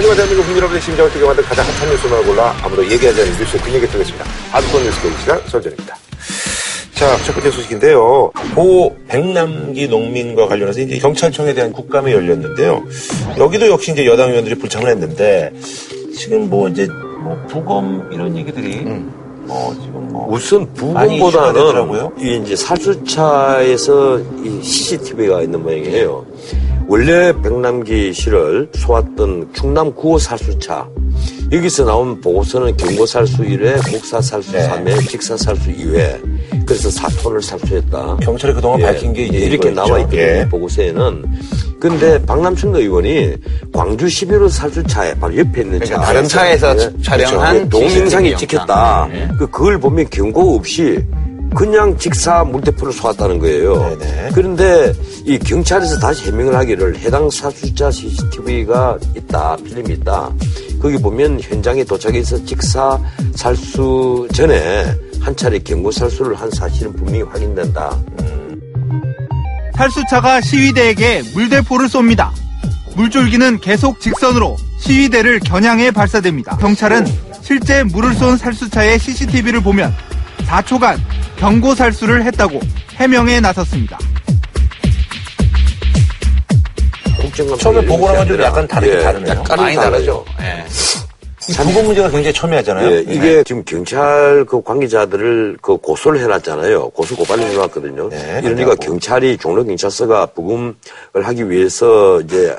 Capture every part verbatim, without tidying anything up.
하지만 대한민국 국민여러분의 심장을 뛰게 만든 가장 핫한 뉴스만을 골라 아무도 얘기하지 않는 뉴스에 그 얘기 드리겠습니다. 아드콘 뉴스 대기 시간 설전입니다. 자, 첫 번째 소식인데요. 고 백남기 농민과 관련해서 이제 경찰청에 대한 국감이 열렸는데요. 여기도 역시 이제 여당 의원들이 불참을 했는데 지금 뭐 이제 뭐 부검 이런 얘기들이 음. 어, 지금 뭐 우선 부검보다는 이 이제 사주차에서 이 씨씨티비가 있는 모양이에요. 원래 백남기 씨를 쏘았던 충남 구호 살수차 여기서 나온 보고서는 경고 살수 일 회, 목사 살수 네. 삼 회, 직사 살수 이 회 그래서 사 톤을 살수했다. 경찰이 그동안 예, 밝힌 게 이제 이렇게 나와 있거든요. 예. 보고서에는. 근데 박남춘 의원이 광주 십일 호 살수차에 바로 옆에 있는 그러니까 차 다른 차에서 촬영한 동영상이 찍혔다. 네. 그걸 보면 경고 없이 그냥 직사 물대포를 쏘았다는 거예요. 네네. 그런데 이 경찰에서 다시 해명을 하기를 해당 사수차 씨씨티비가 있다, 필름이 있다. 거기 보면 현장에 도착해서 직사 살수 전에 한 차례 경고 살수를 한 사실은 분명히 확인된다. 음. 살수차가 시위대에게 물대포를 쏩니다. 물줄기는 계속 직선으로 시위대를 겨냥해 발사됩니다. 경찰은 실제 물을 쏜 살수차의 씨씨티비를 보면 사 초간 경고 살수를 했다고 해명에 나섰습니다. 처음에 보고랑 완전히 약간 다르게 예, 다르네요. 약간 많이 다르죠. 예. 이 부검 문제가 굉장히 첨예하잖아요. 예, 이게 네. 지금 경찰 그 관계자들을 그 고소를 해놨잖아요. 고소 고발을 해놨거든요. 네, 이러니까 경찰이 종로경찰서가 부검을 하기 위해서 이제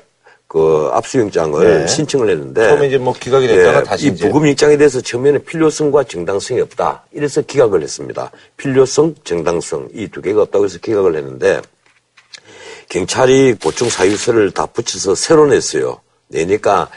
그 압수영장을 네. 신청을 했는데 처음에 이제 뭐 기각이 됐다가 예, 다시 이 부검영장에 대해서 처음에는 필요성과 정당성이 없다. 이래서 기각을 했습니다. 필요성, 정당성 이 두 개가 없다고 해서 기각을 했는데 경찰이 보충 사유서를 다 붙여서 새로 냈어요. 내니까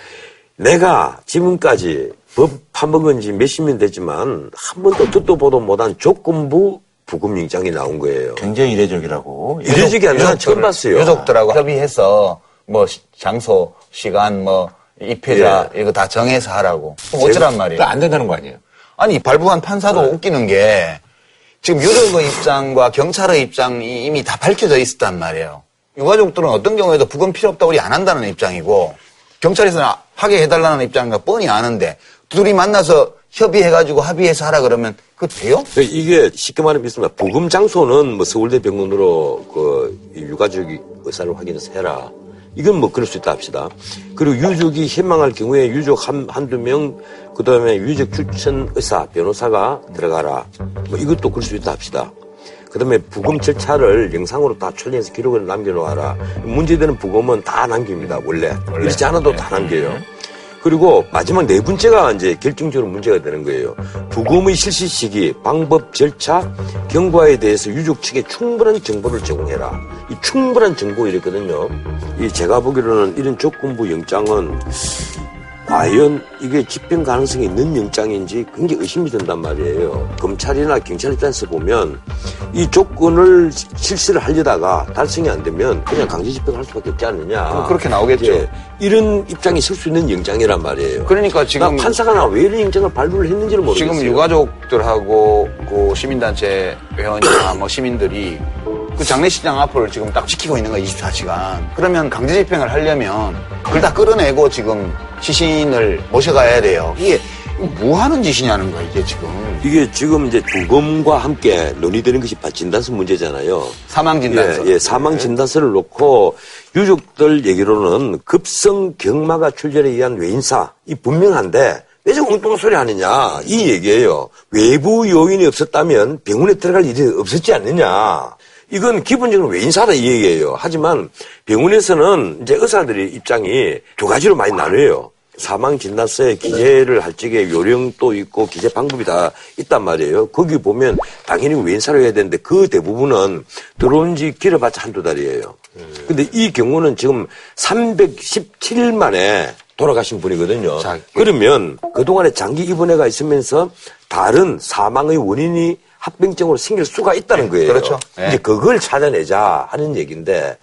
내가 지금까지 법 파먹은 지 몇십 년 됐지만 한 번도 듣도 보도 못한 조건부 부검영장이 나온 거예요. 굉장히 이례적이라고. 이례적이 아니라 처음 봤어요. 유족들하고 협의해서 뭐 장소, 시간, 뭐 입회자 예. 이거 다 정해서 하라고. 그럼 어쩌란 말이에요? 안 된다는 거 아니에요? 아니 발부한 판사도 네. 웃기는 게 지금 유족의 입장과 경찰의 입장이 이미 다 밝혀져 있었단 말이에요. 유가족들은 어떤 경우에도 부검 필요 없다고 우리 안 한다는 입장이고 경찰에서는 하게 해달라는 입장인가 뻔히 아는데 둘이 만나서 협의해가지고 합의해서 하라 그러면 그거 돼요? 이게 쉽게 말하면 비슷합니다. 부검 장소는 뭐 서울대병원으로 그 유가족 의사를 확인해서 해라. 이건 뭐 그럴 수 있다 합시다. 그리고 유족이 희망할 경우에 유족 한, 한두 명, 그 다음에 유족 추천 의사, 변호사가 들어가라. 뭐 이것도 그럴 수 있다 합시다. 그 다음에 부검 절차를 영상으로 다 촬영해서 기록을 남겨놓아라. 문제되는 부검은 다 남깁니다, 원래. 원래. 이렇지 않아도 네. 다 남겨요. 그리고 마지막 네 번째가 이제 결정적으로 문제가 되는 거예요. 부검의 실시 시기, 방법, 절차, 경과에 대해서 유족 측에 충분한 정보를 제공해라. 이 충분한 정보 이랬거든요. 이 제가 보기로는 이런 조건부 영장은 과연 이게 집행 가능성이 있는 영장인지 굉장히 의심이 든단 말이에요. 검찰이나 경찰 입장에서 보면 이 조건을 실시를 하려다가 달성이 안 되면 그냥 강제 집행할 수밖에 없지 않느냐. 그럼 그렇게 나오겠죠. 예, 이런 입장이 설 수 있는 영장이란 말이에요. 그러니까 지금 판사가 나 왜 이런 영장을 발부를 했는지를 모르겠어요. 지금 유가족들하고 그 시민단체 회원이나 뭐 시민들이 그 장례식장 앞을 지금 딱 지키고 있는 거야, 이십사 시간. 그러면 강제 집행을 하려면 그걸 다 끌어내고 지금 시신을 모셔가야 돼요. 이게 뭐 하는 짓이냐는 거야, 이게 지금. 이게 지금 이제 부검과 함께 논의되는 것이 진단서 문제잖아요. 사망진단서. 예, 예, 사망진단서를 놓고 유족들 얘기로는 급성 경마가 출혈에 의한 외인사. 이 분명한데 왜 저 엉뚱한 소리 하느냐. 이 얘기예요. 외부 요인이 없었다면 병원에 들어갈 일이 없었지 않느냐. 이건 기본적으로 외인사다 이 얘기예요. 하지만 병원에서는 이제 의사들의 입장이 두 가지로 많이 나뉘어요. 사망진단서에 기재를 할 적에 요령도 있고 기재 방법이 다 있단 말이에요. 거기 보면 당연히 외인사로 해야 되는데 그 대부분은 들어온 지 길어봤자 한두 달이에요. 근데 이 경우는 지금 삼백십칠 일 만에 돌아가신 분이거든요. 자, 그러면 그동안에 장기 입원해가 있으면서 다른 사망의 원인이 합병증으로 생길 수가 있다는 거예요. 그렇죠. 네. 이제 그걸 찾아내자 하는 얘기인데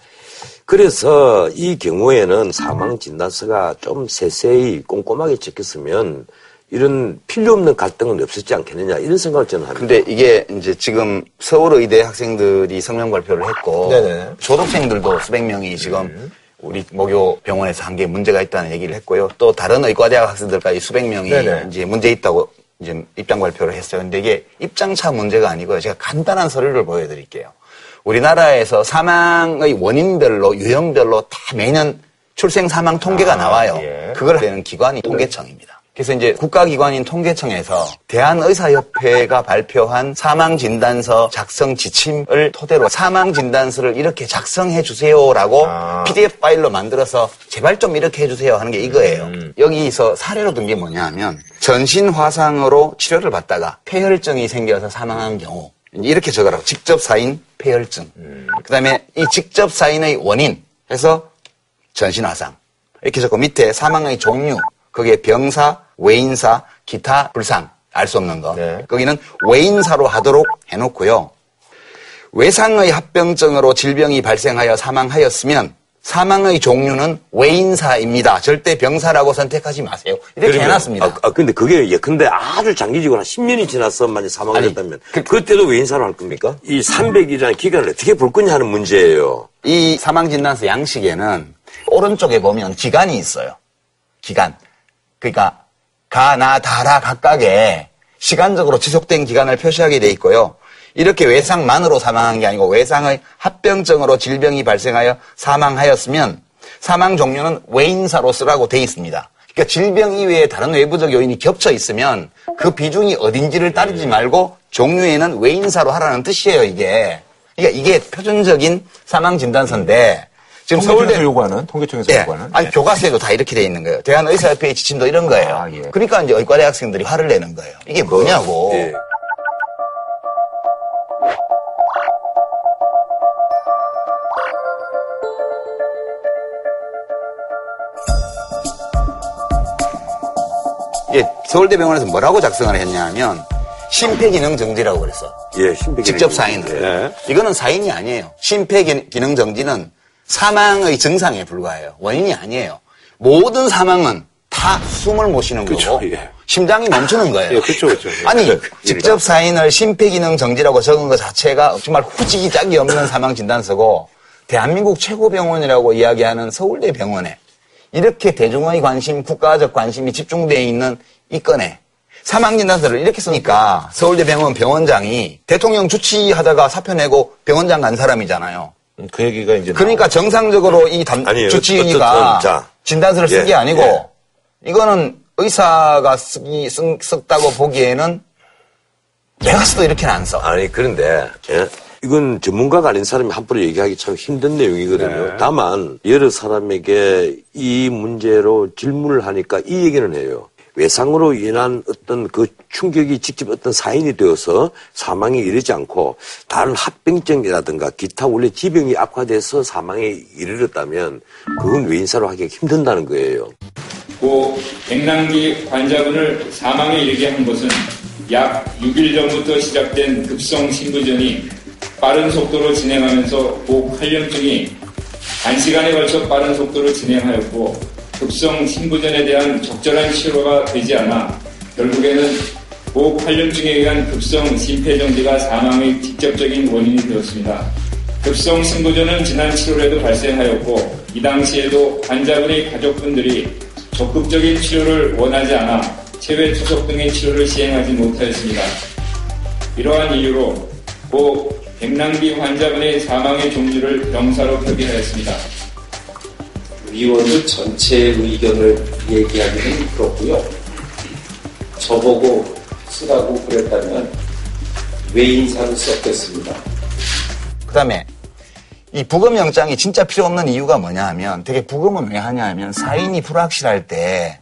그래서 이 경우에는 사망 진단서가 좀 세세히 꼼꼼하게 찍혔으면 이런 필요 없는 갈등은 없었지 않겠느냐 이런 생각을 저는 합니다. 근데 이게 이제 지금 서울의대 학생들이 성명 발표를 했고 네네. 졸업생들도 수백 명이 지금 우리 목요 병원에서 한 게 문제가 있다는 얘기를 했고요. 또 다른 의과대학 학생들까지 수백 명이 네네. 이제 문제 있다고 이제 입장 발표를 했어요. 근데 이게 입장차 문제가 아니고요. 제가 간단한 서류를 보여드릴게요. 우리나라에서 사망의 원인별로 유형별로 다 매년 출생 사망 통계가 아, 나와요. 예. 그걸 내는 기관이 통계청입니다. 그래서 이제 국가기관인 통계청에서 대한의사협회가 발표한 사망진단서 작성 지침을 토대로 사망진단서를 이렇게 작성해 주세요라고 아. 피디에프 파일로 만들어서 제발 좀 이렇게 해주세요 하는 게 이거예요. 음. 여기서 사례로 든 게 뭐냐 하면 전신 화상으로 치료를 받다가 폐혈증이 생겨서 사망한 경우 이렇게 적으라고. 직접 사인 폐혈증. 음. 그다음에 이 직접 사인의 원인 해서 전신 화상. 이렇게 적고 밑에 사망의 종류. 거기에 병사, 외인사, 기타, 불상. 알 수 없는 거. 네. 거기는 외인사로 하도록 해놓고요. 외상의 합병증으로 질병이 발생하여 사망하였으면 사망의 종류는 외인사입니다. 절대 병사라고 선택하지 마세요. 이렇게 그러면, 해놨습니다. 아, 아, 근데 그게, 예, 근데 아주 장기적으로 한 십 년이 지나서 만약 사망을 했다면. 그, 그때도 외인사로 할 겁니까? 이 삼백이라는 기간을 어떻게 볼 거냐 하는 문제예요. 이 사망진단서 양식에는 오른쪽에 보면 기간이 있어요. 기간. 그러니까 가, 나, 다라 각각의 시간적으로 지속된 기간을 표시하게 돼 있고요. 이렇게 외상만으로 사망한 게 아니고 외상의 합병증으로 질병이 발생하여 사망하였으면 사망 종류는 외인사로 쓰라고 돼 있습니다. 그러니까 질병 이외에 다른 외부적 요인이 겹쳐 있으면 그 비중이 어딘지를 따르지 말고 종류에는 외인사로 하라는 뜻이에요, 이게. 그러니까 이게 표준적인 사망 진단서인데 지금 서울대 요구하는 통계청에서 네. 요구하는 아니 네. 교과서에도 다 이렇게 돼 있는 거예요. 대한의사협회의 지침도 이런 거예요. 아, 예. 그러니까 이제 의과대 학생들이 화를 내는 거예요. 이게 그, 뭐냐고. 예. 예, 서울대병원에서 뭐라고 작성을 했냐면 심폐기능정지라고 그랬어. 예, 심폐기능. 직접 사인을. 예. 이거는 사인이 아니에요. 심폐기능정지는 사망의 증상에 불과해요. 원인이 아니에요. 모든 사망은 다 숨을 못 쉬는 그쵸, 거고 예. 심장이 멈추는 거예요. 예, 그렇죠, 그렇죠. 예. 아니 그, 직접 사인을 심폐기능 정지라고 적은 것 자체가 정말 후지기 짝이 없는 사망 진단서고 대한민국 최고 병원이라고 이야기하는 서울대 병원에 이렇게 대중의 관심, 국가적 관심이 집중되어 있는 이 건에 사망 진단서를 이렇게 쓰니까 서울대 병원 병원장이 대통령 주치하다가 사표 내고 병원장 간 사람이잖아요. 그 얘기가 이제. 그러니까 나와. 정상적으로 이 담, 아니에요. 주치의가 진단서를 쓴 게 예, 아니고, 예. 이거는 의사가 쓰기, 쓴, 썼다고 보기에는 내가 써도 이렇게는 안 써. 아니, 그런데, 예. 이건 전문가가 아닌 사람이 함부로 얘기하기 참 힘든 내용이거든요. 네. 다만, 여러 사람에게 이 문제로 질문을 하니까 이 얘기는 해요. 외상으로 인한 어떤 그 충격이 직접 어떤 사인이 되어서 사망에 이르지 않고 다른 합병증이라든가 기타 원래 지병이 악화돼서 사망에 이르렀다면 그건 외인사로 하기가 힘든다는 거예요. 고 백남기 환자분을 사망에 이르게 한 것은 약 육 일 전부터 시작된 급성 심부전이 빠른 속도로 진행하면서 고 칼염증이 단시간에 걸쳐 빠른 속도로 진행하였고 급성 심부전에 대한 적절한 치료가 되지 않아 결국에는 고칼륨증에 의한 급성 심폐정지가 사망의 직접적인 원인이 되었습니다. 급성 심부전은 지난 칠월에도 발생하였고 이 당시에도 환자분의 가족분들이 적극적인 치료를 원하지 않아 체외 투석 등의 치료를 시행하지 못하였습니다. 이러한 이유로 고 백남기 환자분의 사망의 종류를 병사로 표기하였습니다. 위원회 전체의 의견을 얘기하기는 그렇고요. 저보고 쓰라고 그랬다면 외인사를 썼겠습니다. 그다음에 이 부검영장이 진짜 필요 없는 이유가 뭐냐 하면 되게 부검은 왜 하냐 하면 사인이 불확실할 때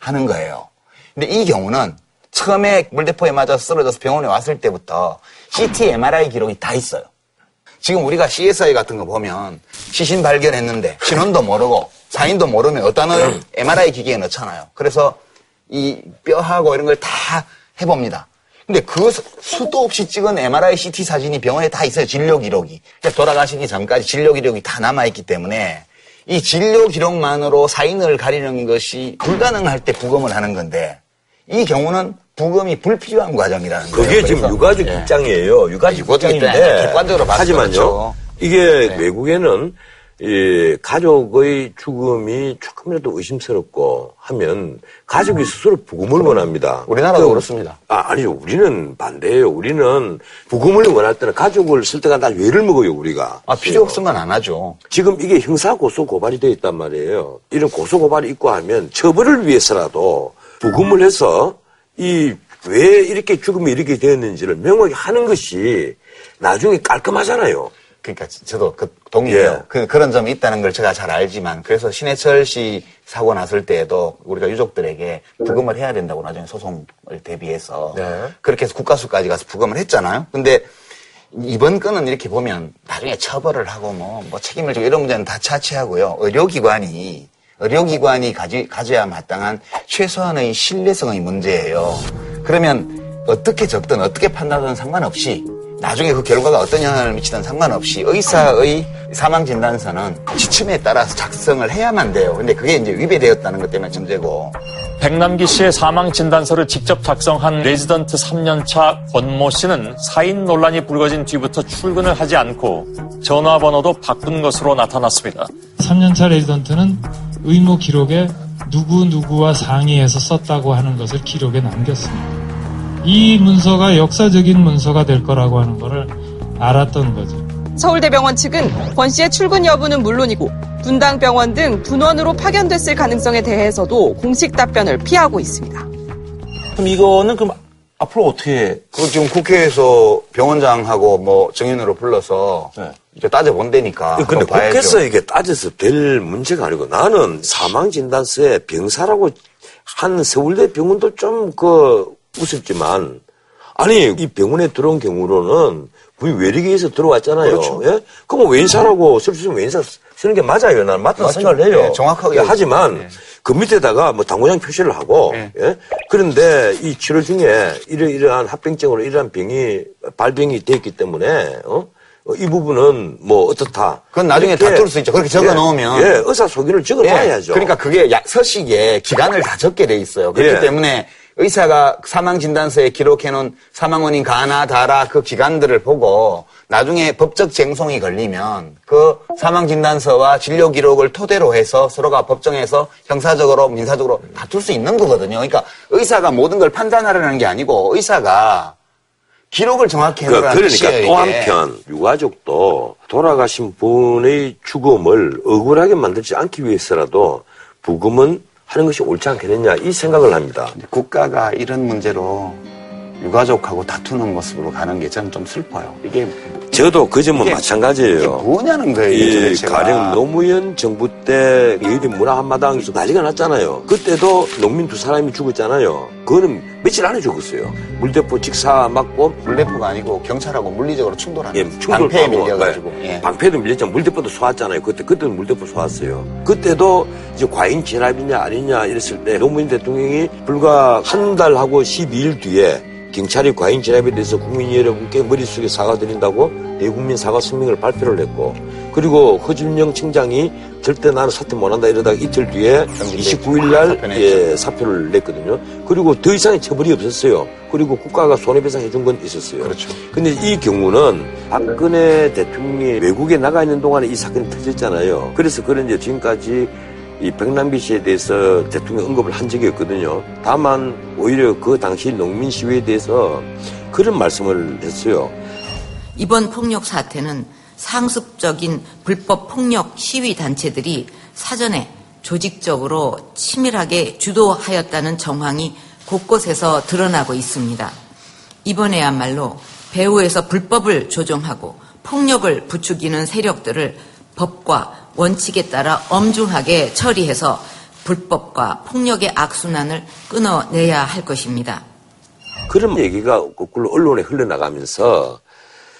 하는 거예요. 근데 이 경우는 처음에 물대포에 맞아서 쓰러져서 병원에 왔을 때부터 씨티, 엠알아이 기록이 다 있어요. 지금 우리가 씨에스아이 같은 거 보면 시신 발견했는데 신원도 모르고 사인도 모르면 어떤 엠알아이 기계에 넣잖아요. 그래서 이 뼈하고 이런 걸 다 해봅니다. 근데 그 수도 없이 찍은 엠알아이, 씨티 사진이 병원에 다 있어요. 진료 기록이. 그러니까 돌아가시기 전까지 진료 기록이 다 남아있기 때문에 이 진료 기록만으로 사인을 가리는 것이 불가능할 때 부검을 하는 건데 이 경우는 부검이 불필요한 과정이라는 거예요. 그게 지금 유가족 예. 입장이에요. 유가족 입장인데 객관적으로 봤을 하지만요. 그렇죠. 이게 네. 외국에는 이 가족의 죽음이 조금이라도 의심스럽고 하면 가족이 스스로 부검을 원합니다. 우리나라도 그, 그렇습니다. 아, 아니요. 우리는 반대예요. 우리는 부검을 원할 때는 가족을 쓸 때가 다 죄를 먹어요, 우리가. 아, 필요 없으면 안 하죠. 지금 이게 형사 고소 고발이 되어 있단 말이에요. 이런 고소 고발이 있고 하면 처벌을 위해서라도 부검을 해서 이 왜 이렇게 죽음이 이렇게 되었는지를 명확히 하는 것이 나중에 깔끔하잖아요. 그러니까 저도 그 동의해요. 예. 그, 그런 점이 있다는 걸 제가 잘 알지만 그래서 신해철 씨 사고 났을 때에도 우리가 유족들에게 부검을 해야 된다고 나중에 소송을 대비해서 네. 그렇게 해서 국가수까지 가서 부검을 했잖아요. 근데 이번 건은 이렇게 보면 나중에 처벌을 하고 뭐, 뭐 책임을 지고 이런 문제는 다 차치하고요. 의료기관이 의료기관이 가지, 가져야 마땅한 최소한의 신뢰성의 문제예요. 그러면 어떻게 적든 어떻게 판단하든 상관없이 나중에 그 결과가 어떤 영향을 미치든 상관없이 의사의 사망진단서는 지침에 따라서 작성을 해야만 돼요. 근데 그게 이제 위배되었다는 것 때문에 문제고. 백남기 씨의 사망진단서를 직접 작성한 레지던트 삼 년 차 권모 씨는 사인 논란이 불거진 뒤부터 출근을 하지 않고 전화번호도 바꾼 것으로 나타났습니다. 삼 년 차 레지던트는 의무 기록에 누구누구와 상의해서 썼다고 하는 것을 기록에 남겼습니다. 이 문서가 역사적인 문서가 될 거라고 하는 것을 알았던 거죠. 서울대병원 측은 권 씨의 출근 여부는 물론이고 분당 병원 등 분원으로 파견됐을 가능성에 대해서도 공식 답변을 피하고 있습니다. 그럼 이거는 그럼 앞으로 어떻게? 그 지금 국회에서 병원장하고 뭐 정인으로 불러서 네. 이제 따져본다니까. 근데 국회에서 이게 따져서 될 문제가 아니고 나는 사망 진단서에 병사라고 한 서울대병원도 좀 그. 웃었지만 아니 이 병원에 들어온 경우로는 분명 외래기에서 들어왔잖아요. 그렇죠. 예? 그럼 뭐 외인사라고 쓸 수 있으면 외인사 쓰는 게 맞아요. 나는 맞다고 맞죠. 생각을 해요. 네, 정확하게. 하지만 네. 그 밑에다가 뭐 당구장 표시를 하고 네. 예? 그런데 이 치료 중에 이러, 이러한 합병증으로 이러한 병이 발병이 됐기 때문에 어? 이 부분은 뭐 어떻다. 그건 나중에 이렇게, 다툴 수 있죠. 그렇게 적어놓으면. 예, 예 의사소견을 적어놔야죠. 예, 그러니까 그게 서식에 기간을 다 적게 돼 있어요. 그렇기 예. 때문에 의사가 사망진단서에 기록해놓은 사망 원인 가나 다라 그 기간들을 보고 나중에 법적 쟁송이 걸리면 그 사망진단서와 진료 기록을 토대로 해서 서로가 법정에서 형사적으로 민사적으로 다툴 수 있는 거거든요. 그러니까 의사가 모든 걸 판단하려는 게 아니고 의사가 기록을 정확히 해놓으라는 그러니까, 뜻이에요. 그러니까 또 한편 유가족도 돌아가신 분의 죽음을 억울하게 만들지 않기 위해서라도 부검은 하는 것이 옳지 않겠느냐 이 생각을 합니다. 국가가 이런 문제로 유가족하고 다투는 모습으로 가는 게 저는 좀 슬퍼요. 이게 저도 그 점은 이게, 마찬가지예요. 이게 뭐냐는 거예요. 이 가령 노무현 정부 때 여의도 문화 한마당에서 난리가 났잖아요. 그때도 농민 두 사람이 죽었잖아요. 그거는 며칠 안에 죽었어요. 물대포 직사 맞고 물대포가 아니고 경찰하고 물리적으로 충돌하는 예, 방패에 밀려가지고 예. 방패도 밀렸지만 물대포도 쏘았잖아요. 그때 그때는 물대포 쏘았어요. 그때도 이제 과잉 진압이냐 아니냐 이랬을 때 노무현 대통령이 불과 한 달하고 십이 일 뒤에 경찰이 과잉 진압에 대해서 국민 여러분께 머릿속에 사과드린다고 대국민 사과 성명을 발표를 했고 그리고 허준영 청장이 절대 나는 사퇴 못한다 이러다가 이틀 뒤에 이십구 일 날 예, 사표를 냈거든요. 그리고 더 이상의 처벌이 없었어요. 그리고 국가가 손해배상 해준 건 있었어요. 그렇죠. 근데 이 경우는 박근혜 대통령이 외국에 나가 있는 동안에 이 사건이 터졌잖아요. 그래서 그런지 지금까지 이 백남기 씨에 대해서 대통령 언급을 한 적이 없거든요. 다만 오히려 그 당시 농민 시위에 대해서 그런 말씀을 했어요. 이번 폭력 사태는 상습적인 불법 폭력 시위 단체들이 사전에 조직적으로 치밀하게 주도하였다는 정황이 곳곳에서 드러나고 있습니다. 이번에야말로 배후에서 불법을 조종하고 폭력을 부추기는 세력들을 법과 원칙에 따라 엄중하게 처리해서 불법과 폭력의 악순환을 끊어내야 할 것입니다. 그런 얘기가 거꾸로 언론에 흘러나가면서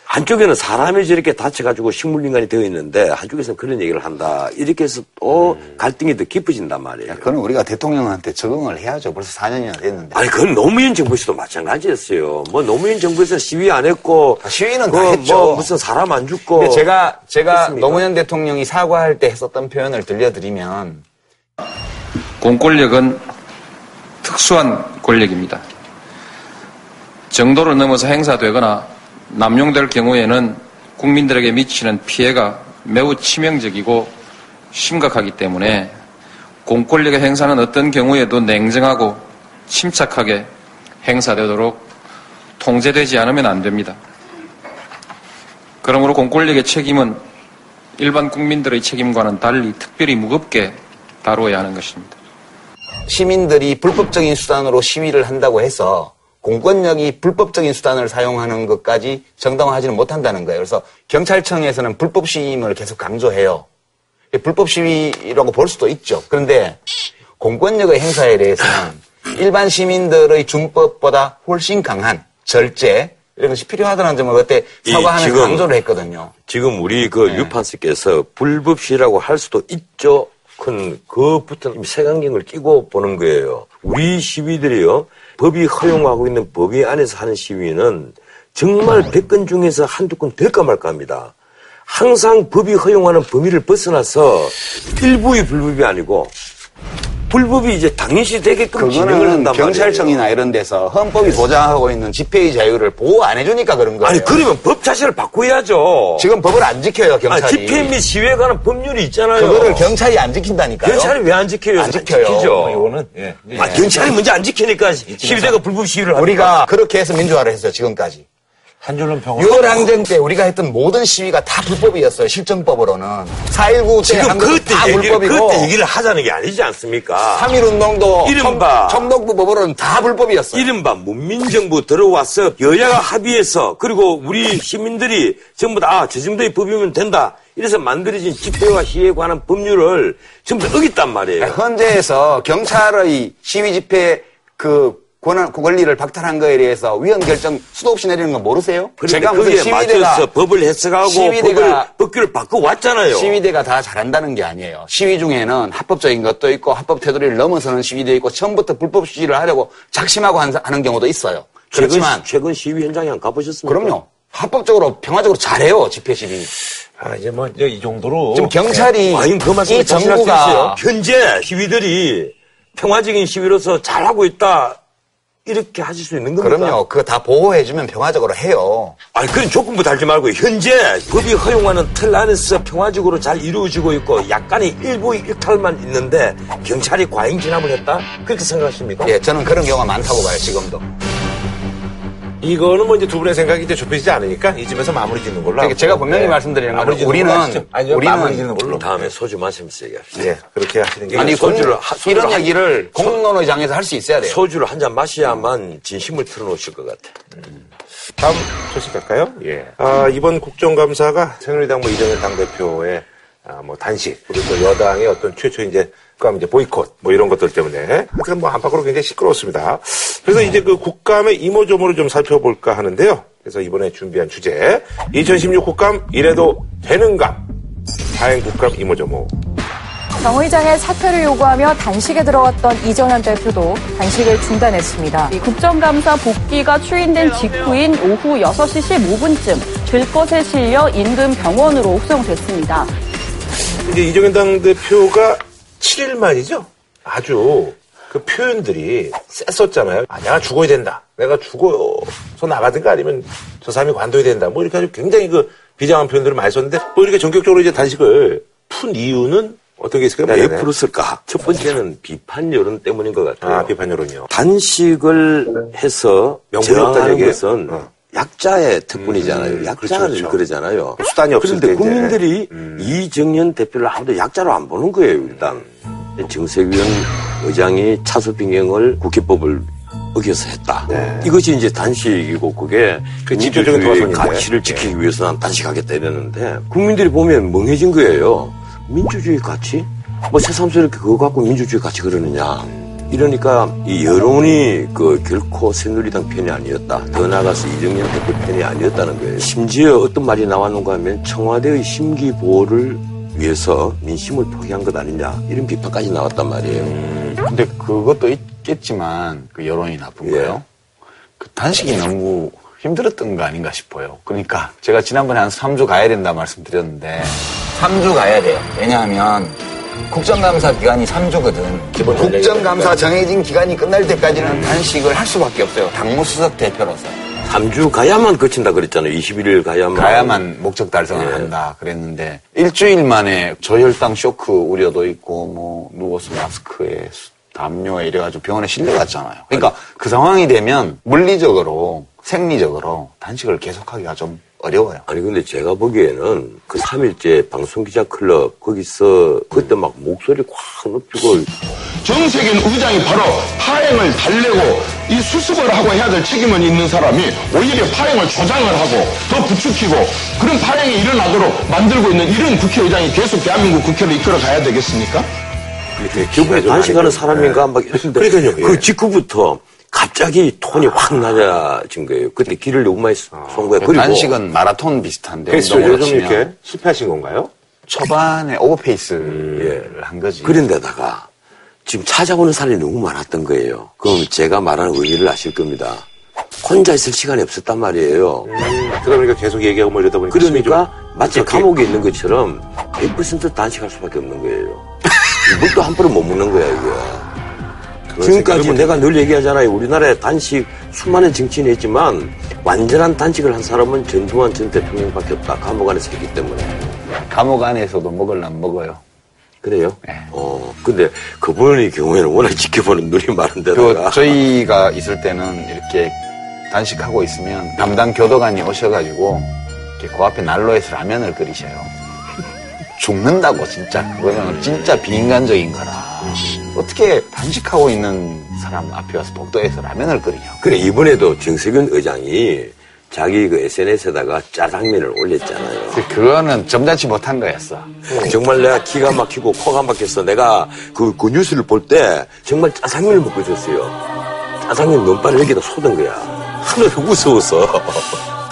한쪽에는 사람이 저렇게 다쳐가지고 식물인간이 되어 있는데 한쪽에서는 그런 얘기를 한다. 이렇게 해서 또 갈등이 더 깊어진단 말이에요. 그건 우리가 대통령한테 적응을 해야죠. 벌써 사 년이나 됐는데. 아니 그건 노무현 정부에서도 마찬가지였어요. 뭐 노무현 정부에서는 시위 안 했고 아, 시위는 그, 다 했죠. 뭐 무슨 사람 안 죽고. 근데 제가 제가 했습니까? 노무현 대통령이 사과할 때 했었던 표현을 들려드리면 공권력은 특수한 권력입니다. 정도를 넘어서 행사되거나 남용될 경우에는 국민들에게 미치는 피해가 매우 치명적이고 심각하기 때문에 공권력의 행사는 어떤 경우에도 냉정하고 침착하게 행사되도록 통제되지 않으면 안 됩니다. 그러므로 공권력의 책임은 일반 국민들의 책임과는 달리 특별히 무겁게 다루어야 하는 것입니다. 시민들이 불법적인 수단으로 시위를 한다고 해서 공권력이 불법적인 수단을 사용하는 것까지 정당화하지는 못한다는 거예요. 그래서 경찰청에서는 불법 시위임을 계속 강조해요. 불법 시위라고 볼 수도 있죠. 그런데 공권력의 행사에 대해서는 일반 시민들의 준법보다 훨씬 강한 절제 이런 것이 필요하다는 점을 그때 사과하면서 강조를 했거든요. 지금 우리 그 네. 유판스께서 불법 시위라고 할 수도 있죠. 큰 그것부터 색안경을 끼고 보는 거예요. 우리 시위들이요. 법이 허용하고 있는 법이 안에서 하는 시위는 정말 백 건 중에서 한두 건 될까 말까 합니다. 항상 법이 허용하는 범위를 벗어나서 일부의 불법이 아니고 불법이 이제 당연시 되게끔 진행을 한단 말이에요. 경찰청이나 이런 데서 헌법이 보장하고 있는 집회의 자유를 보호 안 해주니까 그런 거예요. 아니 그러면 법 자체를 바꿔야죠. 지금 법을 안 지켜요 경찰이. 아, 집회 및 시위에 관한 법률이 있잖아요. 그거를 경찰이 안 지킨다니까요. 경찰이 왜 안 지켜요? 안 지켜요. 지키죠. 이거는. 예. 예. 아, 경찰이 먼저 안 지키니까 시위대가 불법 시위를 하니까. 우리가 그렇게 해서 민주화를 했어요 지금까지. 한 줄로 평화. 유월 항쟁 때 우리가 했던 모든 시위가 다 불법이었어요. 실정법으로는. 사일구 때 한국은 다 얘기를, 불법이고. 그때 얘기를 하자는 게 아니지 않습니까? 삼일 운동도 이른바 청동부 법으로는 다 불법이었어요. 이른바 문민정부 들어와서 여야가 합의해서 그리고 우리 시민들이 전부 다 아, 저 정도의 법이면 된다. 이래서 만들어진 집회와 시위에 관한 법률을 전부 다 어겼단 말이에요. 헌재에서 경찰의 시위 집회 그 권한, 권리를 박탈한 거에 대해서 위헌 결정 수도 없이 내리는 건 모르세요? 제가 거기에 맞춰서 법을 해석하고 시위대가, 법을, 법규를 바꿔왔잖아요. 시위대가 다 잘한다는 게 아니에요. 시위 중에는 합법적인 것도 있고 합법 테두리를 넘어서는 시위도 있고 처음부터 불법 시위를 하려고 작심하고 한, 하는 경우도 있어요. 그렇지만 최근, 최근 시위 현장에 안 가보셨습니까? 그럼요. 합법적으로 평화적으로 잘해요. 집회 시위. 아 이제 뭐 이 정도로. 지금 경찰이 네. 그 이 정부가. 현재 시위들이 평화적인 시위로서 잘하고 있다. 이렇게 하실 수 있는 겁니까? 그럼요. 그거 다 보호해주면 평화적으로 해요. 아니, 그건 조건부 달지 말고 현재 법이 허용하는 틀 안에서 평화적으로 잘 이루어지고 있고 약간의 일부의 일탈만 있는데 경찰이 과잉 진압을 했다? 그렇게 생각하십니까? 예, 저는 그런 경우가 많다고 봐요, 지금도. 이거는 뭐 이제 두 분의 생각이 이제 좁혀지지 않으니까 이쯤에서 마무리 짓는 걸로. 그러니까 제가 분명히 네. 말씀드리는 건 우리는 아니요, 우리는 마무리 짓는 걸로. 다음에 소주 마시면서 얘기합시다. 예, 그렇게 하시는 게 아니 소주를 공, 소주를 이런 한, 얘기를 공론의장에서 할 수 있어야 돼요. 소주를 한 잔 마셔야만 진심을 틀어놓으실 것 같아. 음. 다음 소식 갈까요? 예. 아 이번 국정감사가 새누리당 뭐 이정현 당 대표의 아, 뭐 단식 그리고 또 여당의 어떤 최초 이제 국감 이제 보이콧 뭐 이런 것들 때문에 하여튼 뭐 안팎으로 굉장히 시끄러웠습니다. 그래서 음. 이제 그 국감의 이모저모를 좀 살펴볼까 하는데요. 그래서 이번에 준비한 주제 이천십육 국감 이래도 되는가 다행 국감 이모저모. 정 의장의 사퇴를 요구하며 단식에 들어갔던 이정현 대표도 단식을 중단했습니다. 국정감사 복귀가 추인된 직후인 오후 여섯 시 십오 분쯤 들것에 실려 인근 병원으로 옥송됐습니다. 이제 이정현 당대표가 칠 일 만이죠? 아주 그 표현들이 셌었잖아요. 아, 내가 죽어야 된다. 내가 죽어서 나가든가 아니면 저 사람이 관둬야 된다. 뭐 이렇게 아주 굉장히 그 비장한 표현들을 많이 썼는데 뭐 이렇게 전격적으로 이제 단식을 푼 이유는 어떤 게 있을까요? 왜 풀었을까? 첫 번째는 비판 여론 때문인 것 같아요. 아, 비판 여론이요. 단식을 해서 저항하는 것은 어. 약자의 특권이잖아요. 음, 약자를 그렇죠, 그렇죠. 그러잖아요. 수단이 없을 때. 그런데 국민들이 음. 이정현 대표를 아무도 약자로 안 보는 거예요, 일단. 정세균 의장이 차수 변경을 국회법을 어겨서 했다. 네. 이것이 이제 단식이고 그게 민주주의의 가치를 지키기 위해서 난 단식하겠다 이랬는데 국민들이 보면 멍해진 거예요. 민주주의 가치? 뭐 새삼스럽게 그거 갖고 민주주의 가치 그러느냐. 이러니까 이 여론이 그 결코 새누리당 편이 아니었다. 더 나아가서 이정현 대표 편이 아니었다는 거예요. 심지어 어떤 말이 나왔는가 하면 청와대의 심기 보호를 위해서 민심을 포기한 것 아니냐 이런 비판까지 나왔단 말이에요. 음, 근데 그것도 있겠지만 그 여론이 나쁜 예. 거예요. 그 단식이 너무 힘들었던 거 아닌가 싶어요. 그러니까 제가 지난번에 한 삼 주 가야 된다 말씀드렸는데 삼 주 가야 돼요. 왜냐하면 국정감사 기간이 삼 주거든. 국정감사 정해진 기간이 끝날 때까지는 단식을 할 수밖에 없어요. 당무수석 대표로서. 삼 주 가야만 거친다 그랬잖아요. 이십일 일 가야만. 가야만 목적 달성을 네. 한다 그랬는데 일주일 만에 저혈당 쇼크 우려도 있고 뭐 누워서 마스크에 담요에 이래가지고 병원에 실려갔잖아요. 그러니까 아니. 그 상황이 되면 물리적으로 생리적으로 단식을 계속하기가 좀 어려워요. 아니 근데 제가 보기에는 그 삼 일째 방송기자 클럽 거기서 그때 막 목소리 콱 높이고 정세균 의장이 바로 파행을 달래고 이 수습을 하고 해야 될 책임은 있는 사람이 오히려 파행을 조장을 하고 더 부추기고 그런 파행이 일어나도록 만들고 있는 이런 국회의장이 계속 대한민국 국회를 이끌어 가야 되겠습니까? 결국에 단식하는 사람인가 막 이랬는데 그러니까요. 그 직후부터 갑자기 톤이 확 낮아진 거예요. 그때 길을 너무 많이 쏜 거예요. 그리고 단식은 마라톤 비슷한데. 그래서 요즘 이렇게 수피하신 건가요? 초반에 오버페이스를 음, 예. 한 거지. 그런데다가 지금 찾아오는 사람이 너무 많았던 거예요. 그럼 제가 말하는 의미를 아실 겁니다. 혼자 있을 시간이 없었단 말이에요. 음, 그러다 보니까 계속 얘기하고 뭐 이러다 보니까. 그러니까 마치 그렇게... 감옥에 있는 것처럼 백 퍼센트 단식할 수밖에 없는 거예요. 물도 한 번은 못 먹는 거야, 이게. 지금까지 내가 늘 얘기하잖아요. 우리나라에 단식 수많은 정치인이 했지만 완전한 단식을 한 사람은 전두환 전 대통령밖에 없다. 감옥 안에서 했기 때문에. 감옥 안에서도 먹을란 먹어요. 그래요? 네. 어, 근데 그분의 경우에는 워낙 지켜보는 눈이 많은데다가. 저희가 있을 때는 이렇게 단식하고 있으면 담당 교도관이 오셔가지고 이렇게 그 앞에 난로에서 라면을 끓이셔요. 죽는다고 진짜 그거는 진짜 비인간적인 거라 어떻게 단식하고 있는 사람 앞에 와서 복도에서 라면을 끓이냐고. 그래 이번에도 정세균 의장이 자기 그 에스엔에스에다가 짜장면을 올렸잖아요. 그거는 점잖지 못한 거였어. 정말 내가 기가 막히고 코가 막혔어. 내가 그, 그 뉴스를 볼 때 정말 짜장면을 먹고 있었어요. 짜장면 면발을 여기다 쏟은 거야. 하늘이 무서워서.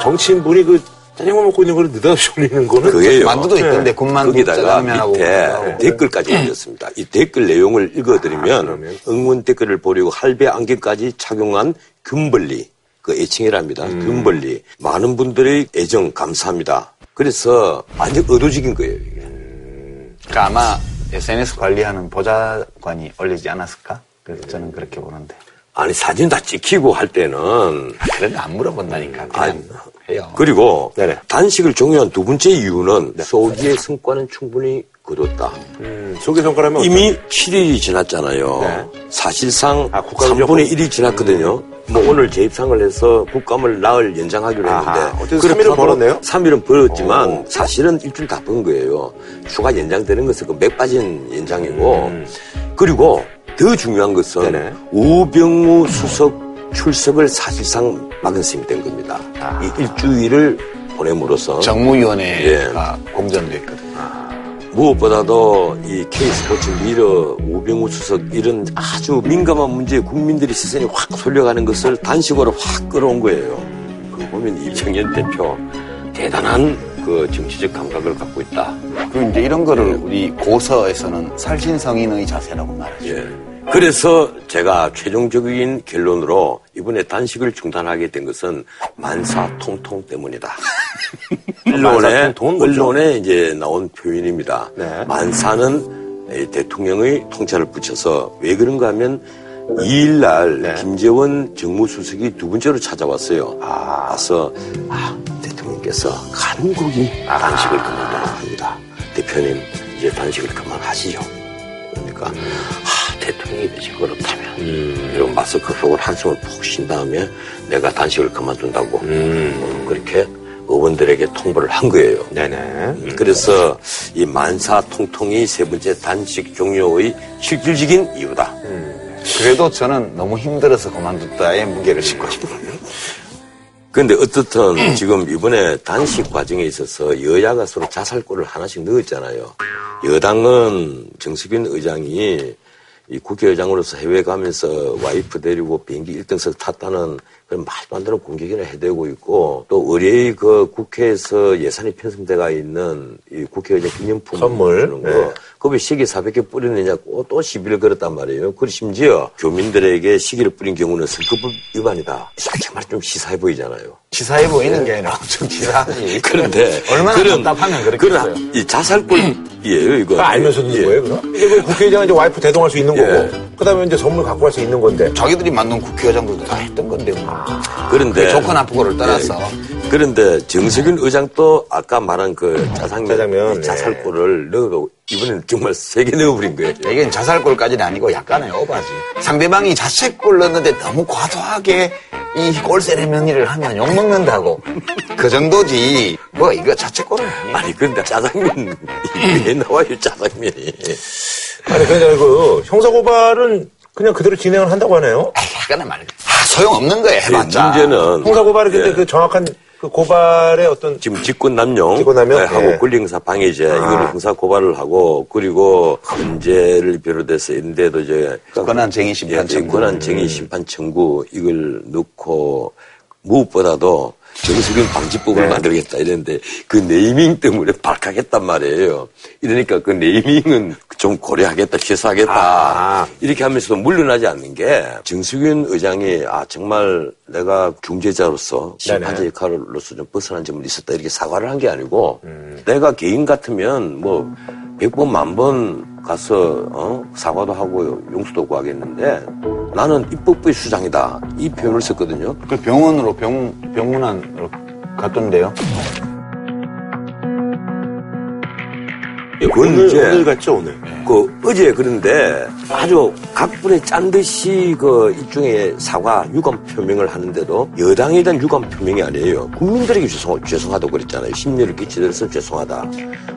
정치인분이 그 짜장면 먹고 있는 거를 느닷없이 올리는 거는 그게요. 만두도 네. 있던데 군만두 거기다가 밑에 댓글까지 올렸습니다. 이 댓글 내용을 읽어드리면 아, 응원 댓글을 보려고 할배 안경까지 착용한 금벌리 그 애칭이랍니다. 음. 금벌리 많은 분들의 애정 감사합니다. 그래서 완전 의도적인 거예요. 이게. 음. 그러니까 아마 에스엔에스 관리하는 보좌관이 올리지 않았을까? 그래서 저는 그렇게 보는데. 아니 사진 다 찍히고 할 때는 그런 거 안 물어본다니까. 아니, 해요. 그리고 네네. 단식을 종료한 두 번째 이유는 네. 소기의 성과는 충분히 거뒀다. 음, 소기 성과라면 이미 어떤... 칠 일이 지났잖아요. 네. 사실상 아, 삼분의 일이 지났거든요. 음. 뭐 오늘 재입상을 해서 국감을 나흘 연장하기로 아하, 했는데 삼 일은 벌었네요? 삼 일은 벌었지만 오. 사실은 일주일 다 번 거예요. 추가 연장되는 것은 그 맥 빠진 연장이고 음. 그리고 더 중요한 것은 네네. 우병우 수석 출석을 사실상 막은 셈이 된 겁니다. 아. 이 일주일을 보냄으로써 정무위원회가 예. 공전됐거든요. 아. 무엇보다도 이 K스포츠 미러 우병우 수석 이런 아주 민감한 문제에 국민들의 시선이 확 쏠려가는 것을 단식으로 확 끌어온 거예요. 그거 보면 이정현 대표 대단한 그 정치적 감각을 갖고 있다. 그리고 이제 이런 거를 우리 고서에서는 살신성인의 자세라고 말하죠. 예. 그래서 제가 최종적인 결론으로 이번에 단식을 중단하게 된 것은 만사통통 때문이다. 언론에, 언론에 이제 나온 표현입니다. 네. 만사는 대통령의 통찰을 붙여서 왜 그런가 하면 이 일날 네. 김재원 정무수석이 두 번째로 찾아왔어요. 아. 와서 아, 대통령께서 간곡히 아. 단식을 그만하라고 합니다. 대표님 이제 단식을 그만하시죠. 그러니까 하. 대통령이 되실 거라면 음. 이런 마스크 속을 한숨을 푹 쉰 다음에 내가 단식을 그만둔다고 음. 그렇게 의원들에게 통보를 한 거예요. 네네. 음. 그래서 이 만사통통이 세 번째 단식 종료의 실질적인 이유다. 음. 그래도 저는 너무 힘들어서 그만뒀다의 무게를 싣고 싶어요. 그런데 어떻든 지금 이번에 단식 과정에 있어서 여야가 서로 자살골을 하나씩 넣었잖아요. 여당은 정세균 의장이 이 국회의장으로서 해외 가면서 와이프 데리고 비행기 일등석 탔다는 그런 말도 안 되는 공격이나 해대고 있고 또 의뢰의 그 국회에서 예산이 편성돼가 있는 이 국회의장 기념품 선물 그런 거 네. 그럼 왜 시기 사백 개 뿌리느냐고 또 시비를 걸었단 말이에요. 그리고 심지어 교민들에게 시기를 뿌린 경우는 선거법 위반이다. 솔직히 말해 좀 시사해 보이잖아요. 시사해 보이는 게 아니라 엄청 기사하지. 그런데 얼마나 그런, 답답하면 그렇겠어요. 이 자살골이에요, 이거. 알면서 있는 예. 거예요, 그럼? 이게 국회의장은 와이프 대동할 수 있는 거고, 예. 그다음에 이제 선물 갖고 갈 수 있는 건데. 자기들이 만든 국회의장들도 다 했던 건데. 아, 그런데 조건 아프고를 떠나서. 예. 그런데 정세균 의장도 아까 말한 그 자살면, 자살골을 넣어가고. 이번엔 정말 세게 넣어버린 거예요. 이게 자살골까지는 아니고 약간의 오바지. 상대방이 자책골 넣었는데 너무 과도하게 이 골세레머니를 하면 욕먹는다고. 그 정도지. 뭐 이거 자책골은 아니에요. 아니 근데 짜장면 왜 나와요 짜장면이. 아니 그러니까 이거 형사고발은 그냥 그대로 진행을 한다고 하네요. 약간의 말. 아, 소용없는 거예요. 해봤자. 문제는. 형사고발은 근데 예. 그 정확한. 그 고발의 어떤 지금 직권남용, 직권남용? 하고 예. 권리행사 방해죄 아. 이거를 형사 고발을 하고 그리고 헌재를 비롯해서 인데도 이제 권한쟁의 심판 예, 청구, 권한쟁의 심판 청구 이걸 넣고 무엇보다도 정세균 방지법을 네. 만들겠다 이랬는데 그 네이밍 때문에 발칵했단 말이에요. 이러니까 그 네이밍은 좀 고려하겠다, 취소하겠다 아. 이렇게 하면서도 물러나지 않는 게 정세균 의장이 아 정말 내가 중재자로서 심판자 역할로서 좀 벗어난 점은 있었다 이렇게 사과를 한 게 아니고 음. 내가 개인 같으면 뭐 백 번 만 번 가서 어? 사과도 하고 용서도 구하겠는데 나는 입법부의 주장이다 이 표현을 썼거든요. 그 병원으로 병 병문안으로 갔던데요. 예, 오늘 이제, 오늘 갔죠 오늘. 그 어제 그런데 아주 각분에 짠 듯이 그 일종의 사과 유감 표명을 하는데도 여당에 대한 유감 표명이 아니에요. 국민들에게 죄송 죄송하다고 그랬잖아요. 심려를 끼치더라서 죄송하다.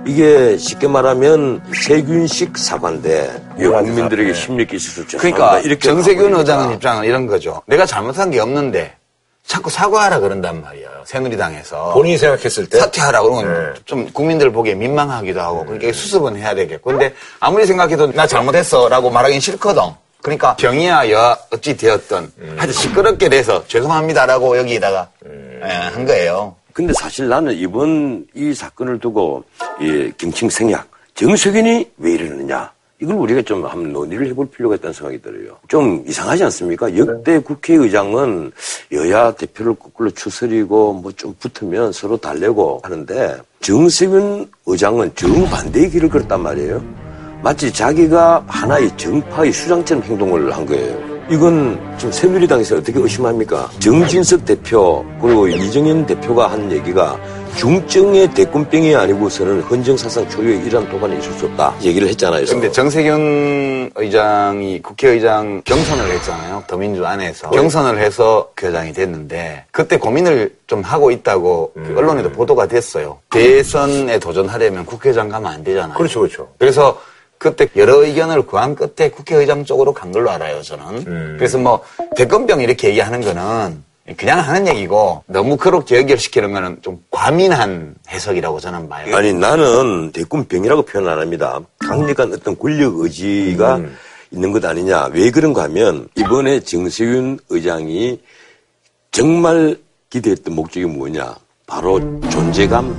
이게 쉽게 말하면 세균식 사과인데 왜 국민들에게 심려 끼쳐서 죄송하다. 그러니까 이렇게 정세균 의장 입장은 이런 거죠. 내가 잘못한 게 없는데. 자꾸 사과하라 그런단 말이에요. 새누리당에서. 본인이 생각했을 때? 사퇴하라 그러면 네. 좀 국민들 보기에 민망하기도 하고 그러니까 수습은 해야 되겠고 근데 아무리 생각해도 나 잘못했어 라고 말하긴 싫거든. 그러니까 병이야 여 어찌 되었던 음. 하여튼 시끄럽게 돼서 죄송합니다 라고 여기다가 음. 예, 한 거예요. 근데 사실 나는 이번 이 사건을 두고 이 경칭 생략 정세균이 왜 이러느냐. 이걸 우리가 좀 한번 논의를 해볼 필요가 있다는 생각이 들어요. 좀 이상하지 않습니까? 역대 국회의장은 여야 대표를 거꾸로 추스리고 뭐 좀 붙으면 서로 달래고 하는데 정세균 의장은 정반대의 길을 걸었단 말이에요. 마치 자기가 하나의 정파의 수장처럼 행동을 한 거예요. 이건 지금 새누리당에서 어떻게 의심합니까? 정진석 대표 그리고 이정현 대표가 한 얘기가 중증의 대권병이 아니고서는 헌정사상 초유의 이러한 도발이 있을 수 없다 얘기를 했잖아요. 그런데 정세균 의장이 국회의장 경선을 했잖아요. 더민주 안에서. 네. 경선을 해서 국회의장이 됐는데 그때 고민을 좀 하고 있다고 음. 언론에도 보도가 됐어요. 대선에 도전하려면 국회의장 가면 안 되잖아요. 그렇죠. 그렇죠. 그래서 그때 여러 의견을 구한 끝에 국회의장 쪽으로 간 걸로 알아요. 저는. 음. 그래서 뭐 대권병 이렇게 얘기하는 거는 그냥 하는 얘기고 너무 그렇게 연결시키는 거는 좀 과민한 해석이라고 저는 봐요. 아니 나는 대권병이라고 표현 안 합니다. 강력한 어떤 권력 의지가 음. 있는 것 아니냐. 왜 그런가 하면 이번에 정세균 의장이 정말 기대했던 목적이 뭐냐. 바로 존재감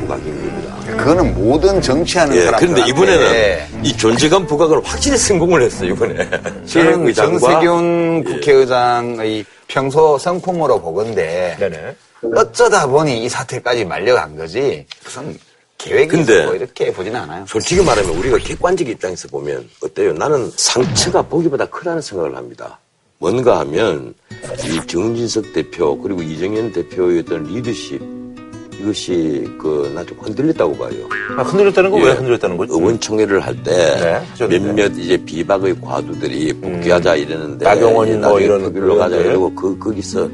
부각인 겁니다. 그거는 모든 정치하는 예, 사람들 그런데 이번에는 예. 이 존재감 부각을 확실히 성공을 했어요. 이번에. 저는 정세균 국회의장의 예. 평소 성품으로 보건데 네네. 어쩌다 보니 이 사태까지 말려간 거지 무슨 계획이 있고 이렇게 보지는 않아요. 솔직히 말하면 우리가 객관적 입장에서 보면 어때요? 나는 상처가 보기보다 크다는 생각을 합니다. 뭔가 하면 이 정진석 대표 그리고 이정현 대표의 어떤 리더십 이것이 그 나 좀 흔들렸다고 봐요. 아, 흔들렸다는 거 왜 예. 흔들렸다는 거죠? 의원총회를 할 때 네, 몇몇 네. 이제 비박의 과두들이 복귀하자 음, 이러는데 나경원이 뭐 이런 길로 가자 이러고 그 거기서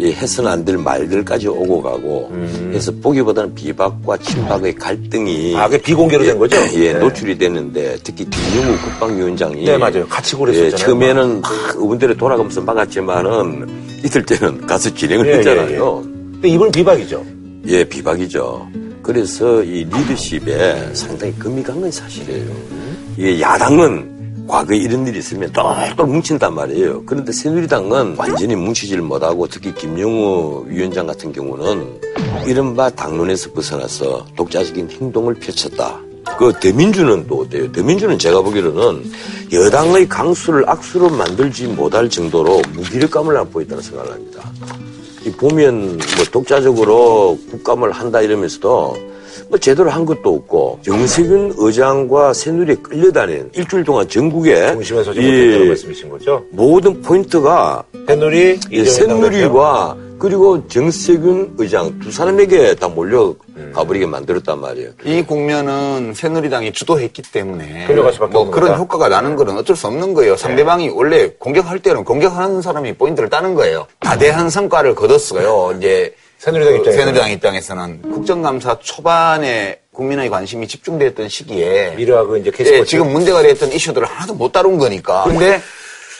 예, 해서는 안 될 말들까지 오고 가고 음. 해서 보기보다는 비박과 친박의 갈등이 아, 그게 비공개로 예, 된 거죠? 예, 예 네. 노출이 됐는데 특히 김영우 국방위원장이 네 맞아요. 같이 고랬었잖아요. 예, 처음에는 막 의원들이 돌아가면서 막았지만은 이틀 때는 가서 진행을 예, 했잖아요. 예, 예. 근데 이번 비박이죠. 예, 비박이죠. 그래서 이 리더십에 상당히 금이 간 건 사실이에요. 이게 야당은 과거에 이런 일이 있으면 똘똘 뭉친단 말이에요. 그런데 새누리당은 완전히 뭉치질 못하고 특히 김영우 위원장 같은 경우는 이른바 당론에서 벗어나서 독자적인 행동을 펼쳤다. 그 대민주는 또 어때요? 대민주는 제가 보기로는 여당의 강수를 악수로 만들지 못할 정도로 무기력감을 안 보였다는 생각을 합니다. 이 보면 뭐 독자적으로 국감을 한다 이러면서도 뭐 제대로 한 것도 없고 정세균 의장과 새누리에 끌려다닌 일주일 동안 전국에 중심에서 지금 말씀이신 거죠? 모든 포인트가 새누리, 예, 새누리와 그리고 정세균 의장 두 사람에게 다 몰려가버리게 만들었단 말이에요. 이 국면은 새누리당이 주도했기 때문에 뭐 그런 효과가 나는 건 어쩔 수 없는 거예요. 상대방이 네. 원래 공격할 때는 공격하는 사람이 포인트를 따는 거예요. 다대한 성과를 거뒀어요. 네. 이제 새누리당 입장에서는. 새누리당 입장에서는 국정감사 초반에 국민의 관심이 집중됐던 시기에 미르하고 이제 캐스포츠 예, 지금 문제가 됐던 이슈들을 하나도 못 다룬 거니까. 근데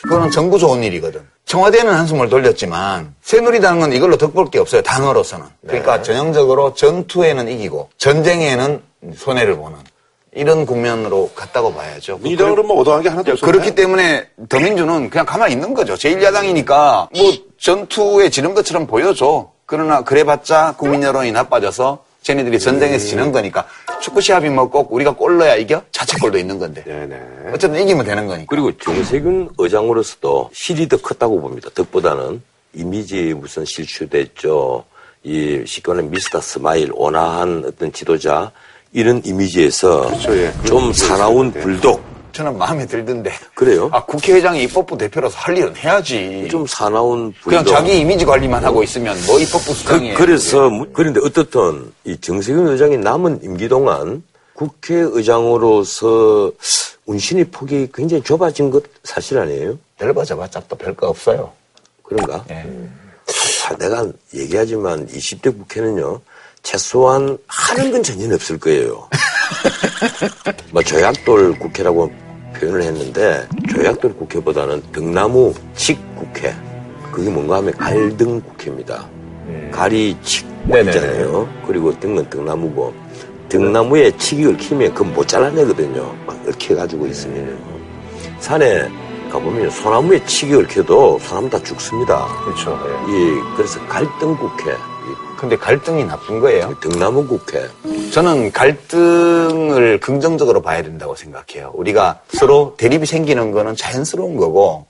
그거는 정부 좋은 일이거든. 청와대는 한숨을 돌렸지만 새누리당은 이걸로 덕볼 게 없어요. 단어로서는. 그러니까 네. 전형적으로 전투에는 이기고 전쟁에는 손해를 보는 이런 국면으로 갔다고 봐야죠. 민주당은 뭐 얻어간 게 하나도 없어요. 그렇기 때문에 더민주는 그냥 가만히 있는 거죠. 제일 야당이니까 뭐 전투에 지는 것처럼 보여줘. 그러나 그래봤자 국민 여론이 나빠져서 쟤네들이 전쟁에서 지는 거니까 축구 시합이 뭐 꼭 우리가 골 넣어야 이겨? 자책골도 있는 건데. 네네. 어쨌든 이기면 되는 거니까. 그리고 정세균 의장으로서도 실이 더 컸다고 봅니다. 덕보다는 이미지 무슨 실추됐죠. 이 시권의 미스터 스마일 온화한 어떤 지도자 이런 이미지에서 그렇죠, 예. 좀 사나운 불독. 저는 마음에 들던데. 그래요? 아, 국회의장이 입법부 대표라서 할 일은 해야지. 좀 사나운 불도. 그냥 자기 이미지 관리만 하고 있으면 뭐 입법부 수장이에요. 그, 그래서 그게. 그런데 어떻든 이 정세균 의장이 남은 임기 동안 국회의장으로서 운신의 폭이 굉장히 좁아진 것 사실 아니에요? 넓어져봤자 또 별거 없어요. 그런가? 네. 아, 내가 얘기하지만 이십 대 국회는요. 최소한 하는 건 전혀 없을 거예요. 뭐 조약돌 국회라고 표현을 했는데 조약돌 국회보다는 등나무 칡 국회 그게 뭔가 하면 갈등 국회입니다. 음. 가리 칡 있잖아요. 그리고 등은 등나무고 등나무에 칡이 얽히면 그건 못 잘라내거든요. 막 얽혀가지고 있으면 산에 가보면 소나무에 칡이 얽혀도 소나무 다 죽습니다. 그렇죠. 예. 이 그래서 갈등 국회. 근데 갈등이 나쁜 거예요? 등나무 국회. 저는 갈등을 긍정적으로 봐야 된다고 생각해요. 우리가 서로 대립이 생기는 거는 자연스러운 거고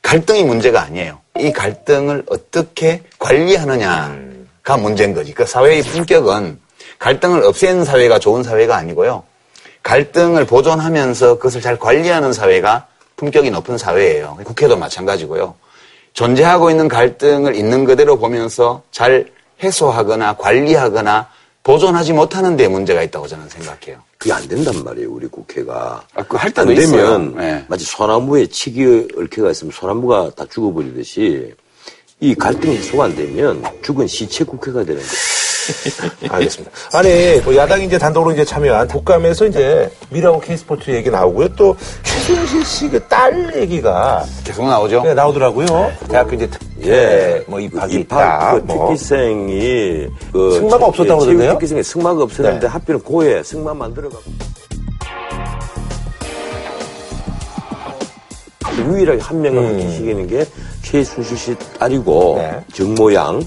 갈등이 문제가 아니에요. 이 갈등을 어떻게 관리하느냐가 문제인 거지. 그 사회의 품격은 갈등을 없애는 사회가 좋은 사회가 아니고요. 갈등을 보존하면서 그것을 잘 관리하는 사회가 품격이 높은 사회예요. 국회도 마찬가지고요. 존재하고 있는 갈등을 있는 그대로 보면서 잘 해소하거나 관리하거나 보존하지 못하는 데 문제가 있다고 저는 생각해요. 그게 안 된단 말이에요, 우리 국회가. 아, 그 할 때도 안 되면 네. 마치 소나무에 칡이 얽혀가 있으면 소나무가 다 죽어버리듯이 이 갈등이 해소가 안 되면 죽은 시체 국회가 되는 거예요. 알겠습니다. 아니, 뭐 야당이 이제 단독으로 이제 참여한 국감에서 이제 미라고 K스포츠 얘기 나오고요. 또 최순실 씨 그 딸 얘기가 계속 나오죠. 네, 나오더라고요. 네. 대학교 이제 예, 뭐 입학이 입학, 있다. 그 특기생이 뭐. 그 승마가 없었다고 그러던데요? 예, 특기생이 승마가 없었는데 네. 하필 고에 승마만 들어가고 유일하게 한 명을 음. 기시키는 게 최순실 씨 딸이고 네. 정모양.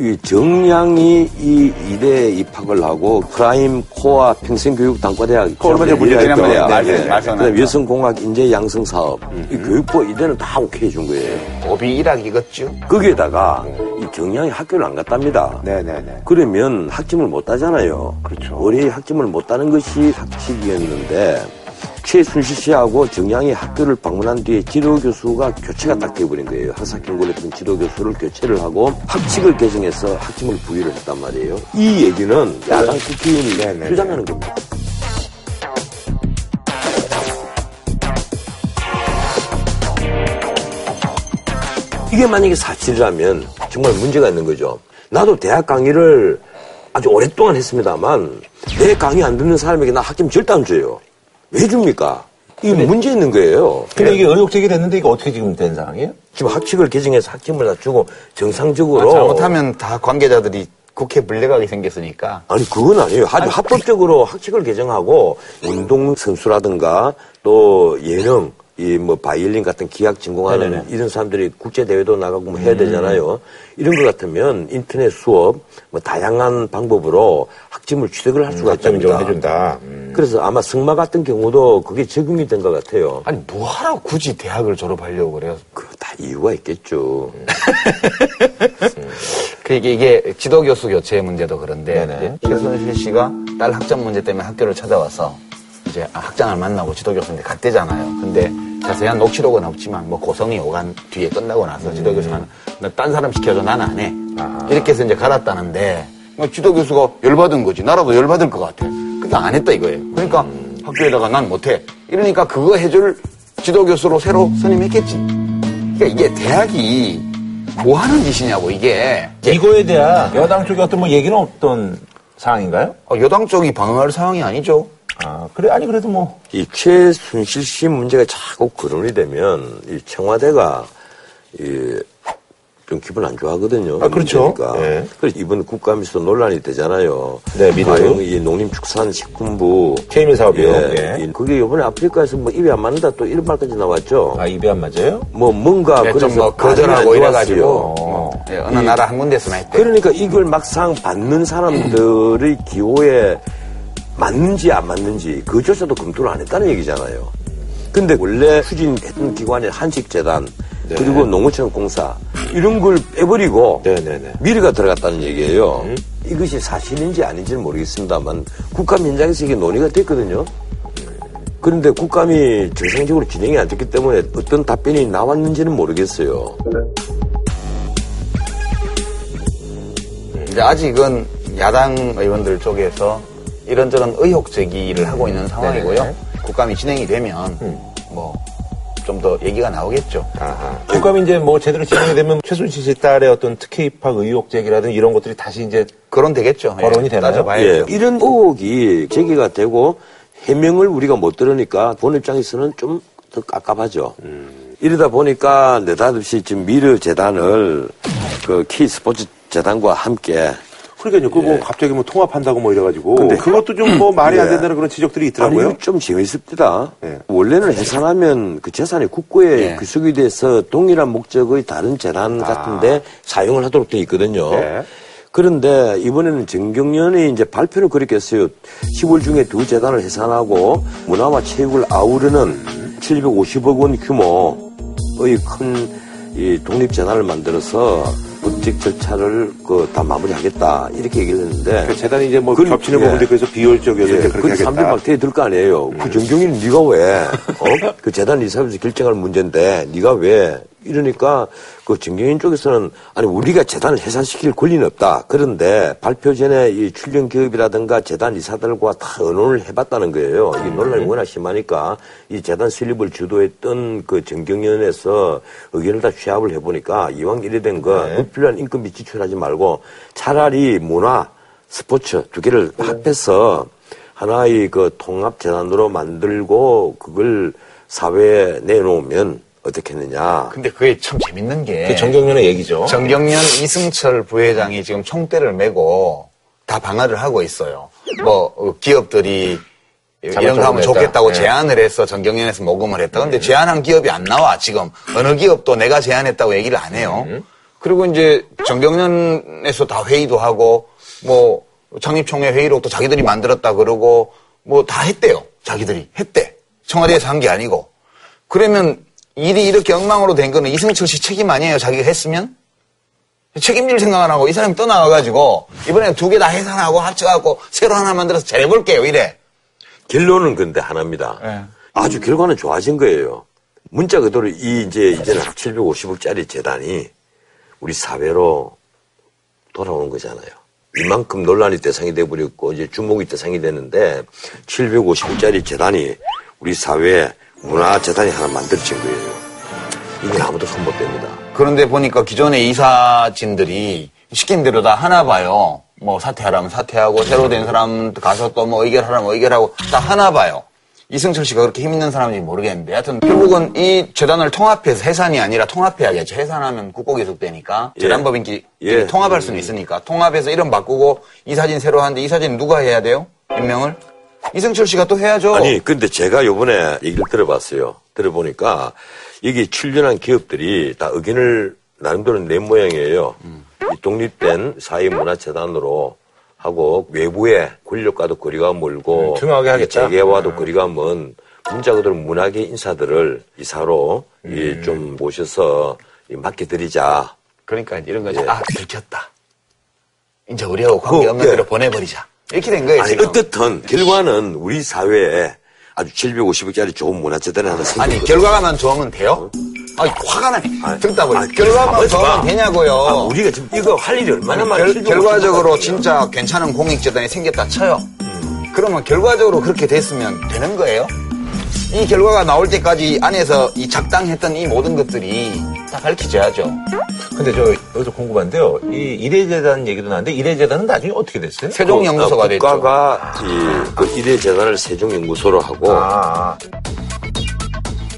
이 정양이 이 이대에 입학을 하고 프라임 코어 평생교육단과대학 얼마 전에 문제되었던 여성공학 인재 양성 사업 음. 이 교육부 이대는 다 오케이 준 거예요. 오비 일학이겠죠. 거기에다가 음. 이 정양이 학교를 안 갔답니다. 네네네. 그러면 학점을 못 따잖아요. 그렇죠. 올해 학점을 못 따는 것이 학칙이었는데 최순실 씨하고 정양이 학교를 방문한 뒤에 지도교수가 교체가 딱 되어버린 거예요. 학사경고를 했던 지도교수를 교체를 하고 학칙을 개정해서 학점을 부여를 했단 말이에요. 이 얘기는 야당 국회의원이 주장하는 겁니다. 이게 만약에 사실이라면 정말 문제가 있는 거죠. 나도 대학 강의를 아주 오랫동안 했습니다만 내 강의 안 듣는 사람에게 나 학점 절대 안 줘요. 왜 줍니까? 이게 근데, 문제 있는 거예요. 근데 이게 의혹 제기됐는데 이거 어떻게 지금 된 상황이에요? 지금 학칙을 개정해서 학점을 다 주고 정상적으로. 아, 잘못하면 다 관계자들이 국회 물려가게 생겼으니까. 아니 그건 아니에요. 아주 아니, 합법적으로 학칙을 개정하고 운동선수라든가 또 예능 이 뭐 바이올린 같은 기악 전공하는 네네. 이런 사람들이 국제 대회도 나가고 뭐 해야 되잖아요. 음. 이런 것 같으면 인터넷 수업 뭐 다양한 방법으로 학점을 취득을 할 수가 음, 있답니다. 해준다. 음. 그래서 아마 승마 같은 경우도 그게 적용이 된 것 같아요. 아니 뭐하러 굳이 대학을 졸업하려고 그래요? 그거 다 이유가 있겠죠. 음. 음. 그 이게, 이게 지도 교수 교체 문제도 그런데 최순실 씨가 딸 학점 문제 때문에 학교를 찾아와서. 이제 학장을 만나고 지도교수인데 갔대잖아요. 근데 자세한 녹취록은 없지만 뭐 고성이 오간 뒤에 끝나고 나서 음. 지도교수가 나 딴 사람 시켜줘 난 안 해. 아. 이렇게 해서 이제 갈았다는데 뭐 지도교수가 열받은 거지. 나라도 열받을 것 같아. 근데 안 했다 이거예요. 그러니까 음. 학교에다가 난 못해. 이러니까 그거 해줄 지도교수로 새로 선임했겠지. 그러니까 이게 대학이 뭐 하는 짓이냐고 이게. 이거에 대한 여당 쪽에 어떤 뭐 얘기는 없던 상황인가요? 여당 쪽이 방어할 상황이 아니죠. 아, 그래, 아니, 그래도 뭐. 이 최순실 씨 문제가 자꾸 거론이 되면, 이 청와대가, 이, 좀 기분 안 좋아하거든요. 아, 그렇죠. 그러니까. 네. 그래서 이번 국감에서 논란이 되잖아요. 네, 미래요. 이 농림축산식품부. 케이미 사업이요. 예. 예. 그게 이번에 아프리카에서 뭐 입이 안 맞는다 또 이런 말까지 나왔죠. 아, 입이 안 맞아요? 뭐 뭔가. 네, 그래서 뭐 거절하고 이래가지고. 어. 네, 어느 이, 나라 한 군데서 했대. 그러니까 이걸 막상 받는 사람들의 기호에 맞는지 안 맞는지 그조차도 검토를 안 했다는 얘기잖아요. 근데 원래 추진했던 기관이 한식재단 네. 그리고 농어촌공사 이런 걸 빼버리고 네, 네, 네. 미래가 들어갔다는 얘기예요. 음. 이것이 사실인지 아닌지는 모르겠습니다만 국감 현장에서 이게 논의가 됐거든요. 그런데 국감이 정상적으로 진행이 안 됐기 때문에 어떤 답변이 나왔는지는 모르겠어요. 이제 아직은 야당 의원들 쪽에서 이런저런 의혹 제기를 음, 하고 있는 상황이고요. 네네. 국감이 진행이 되면 음. 뭐 좀 더 얘기가 나오겠죠. 아하. 국감이 이제 뭐 제대로 진행이 되면 최순실 씨 딸의 어떤 특혜 입학 의혹 제기라든지 이런 것들이 다시 이제 거론 되겠죠. 거론이 예, 되나요? 따져봐야죠. 예. 이런 의혹이 제기가 되고 해명을 우리가 못 들으니까 본 입장에서는 좀 더 깝깝하죠. 음. 이러다 보니까 느닷없이 지금 미르 재단을 그 K스포츠 재단과 함께 그러니까요. 그거 예. 갑자기 뭐 통합한다고 뭐 이래가지고. 근데 그것도 좀 뭐 말이 예. 안 된다는 그런 지적들이 있더라고요. 아니, 좀 재밌습니다. 예. 원래는 해산하면 그 재산이 국고에 예. 귀속이 돼서 동일한 목적의 다른 재단 아. 같은데 사용을 하도록 돼 있거든요. 예. 그런데 이번에는 정경련이 이제 발표를 그렇게 했어요. 시월 중에 두 재단을 해산하고 문화와 체육을 아우르는 칠백오십억 원 규모의 큰 이 독립재단을 만들어서 법적 절차를 그 다 마무리하겠다 이렇게 얘기를 했는데 그러니까 재단이 이제 뭐 그런, 겹치는 예. 부분도 그래서 비효율적이어서 예. 그렇게 하겠다. 사람들 막 대들 거 아니에요. 음. 그 정경이는 네가 왜? 어? 그 재단 이사회에서 결정할 문제인데 네가 왜? 이러니까 그 정경인 쪽에서는 아니 우리가 재단을 해산시킬 권리는 없다. 그런데 발표 전에 이 출연 기업이라든가 재단 이사들과 다 의논을 해봤다는 거예요. 이 논란이 워낙 심하니까 이 재단 설립을 주도했던 그 정경연에서 의견을 다 취합을 해보니까 이왕 이래 된 거 네. 불필요한 인건비 지출하지 말고 차라리 문화, 스포츠 두 개를 합해서 하나의 그 통합 재단으로 만들고 그걸 사회에 내놓으면. 어떻겠느냐. 근데 그게 참 재밌는 게. 정경련의 얘기죠. 정경련 이승철 부회장이 지금 총대를 메고 다 방어를 하고 있어요. 뭐, 기업들이 이런 거 하면 좋겠다고 네. 제안을 해서 정경련에서 모금을 했다. 근데 음. 제안한 기업이 안 나와, 지금. 어느 기업도 내가 제안했다고 얘기를 안 해요. 음. 그리고 이제 정경련에서 다 회의도 하고, 뭐, 창립총회 회의록도 자기들이 만들었다 그러고, 뭐 다 했대요. 자기들이. 했대. 청와대에서 한 게 아니고. 그러면 일이 이렇게 엉망으로 된 거는 이승철 씨 책임 아니에요. 자기가 했으면? 책임질 생각 안 하고 이 사람이 떠나와가지고 이번에 두 개 다 해산하고 합쳐갖고 새로 하나 만들어서 잘 해볼게요. 이래. 결론은 근데 하나입니다. 네. 아주 결과는 좋아진 거예요. 문자 그대로 이 이제 이제는 칠백오십억짜리 재단이 우리 사회로 돌아오는 거잖아요. 이만큼 논란이 대상이 돼버렸고 이제 주목이 대상이 되는데 칠백오십억짜리 재단이 우리 사회에 문화재단이 하나 만들어진 거예요. 이게 아무도 손 못 댑니다. 그런데 보니까 기존의 이사진들이 시킨 대로 다 하나 봐요. 뭐 사퇴하라면 사퇴하고 새로 된 사람 가서 또 뭐 의결하라면 의결하고 다 하나 봐요. 이승철 씨가 그렇게 힘 있는 사람인지 모르겠는데 하여튼 결국은 이 재단을 통합해서 해산이 아니라 통합해야겠죠. 해산하면 국고 계속되니까 예. 재단법인끼리 예. 통합할 수는 있으니까 통합해서 이름 바꾸고 이사진 새로 하는데 이사진 누가 해야 돼요? 임명을? 이승철 씨가 또 해야죠. 아니, 근데 제가 요번에 얘기를 들어봤어요. 들어보니까 이게 출연한 기업들이 다 의견을 나름대로 낸 모양이에요. 음. 이 독립된 사회문화재단으로 하고 외부의 권력과도 거리가 멀고 중요하게 하겠다. 재계와도 음. 거리가 먼 문자 그대로 문학의 인사들을 이사로 음. 이 좀 모셔서 이 맡겨드리자. 그러니까 이런 거지. 예. 아, 들켰다. 이제 우리하고 관계없는 데로 예. 보내버리자. 이렇게 된 거예요. 아니, 지금. 어떻든 결과는 우리 사회에 아주 칠백오십억짜리 좋은 문화재단을 하나 생겼거든요. 아니, 결과만 좋으면 돼요? 어? 아니, 화가 나네. 듣다 보니. 결과만 좋으면 되냐고요. 아, 우리가 지금 이거 할 일이 얼마나 많은지. 결과적으로 진짜 괜찮은 공익재단이 생겼다 쳐요. 음. 그러면 결과적으로 그렇게 됐으면 되는 거예요? 이 결과가 나올 때까지 안에서 이 작당했던 이 모든 것들이 다 밝혀져야죠. 근데 저 여기서 궁금한데요. 이 일회재단 얘기도 나는데 일회재단은 나중에 어떻게 됐어요? 세종연구소가 어, 됐죠. 국가가 이, 그 일회재단을 세종연구소로 하고 아.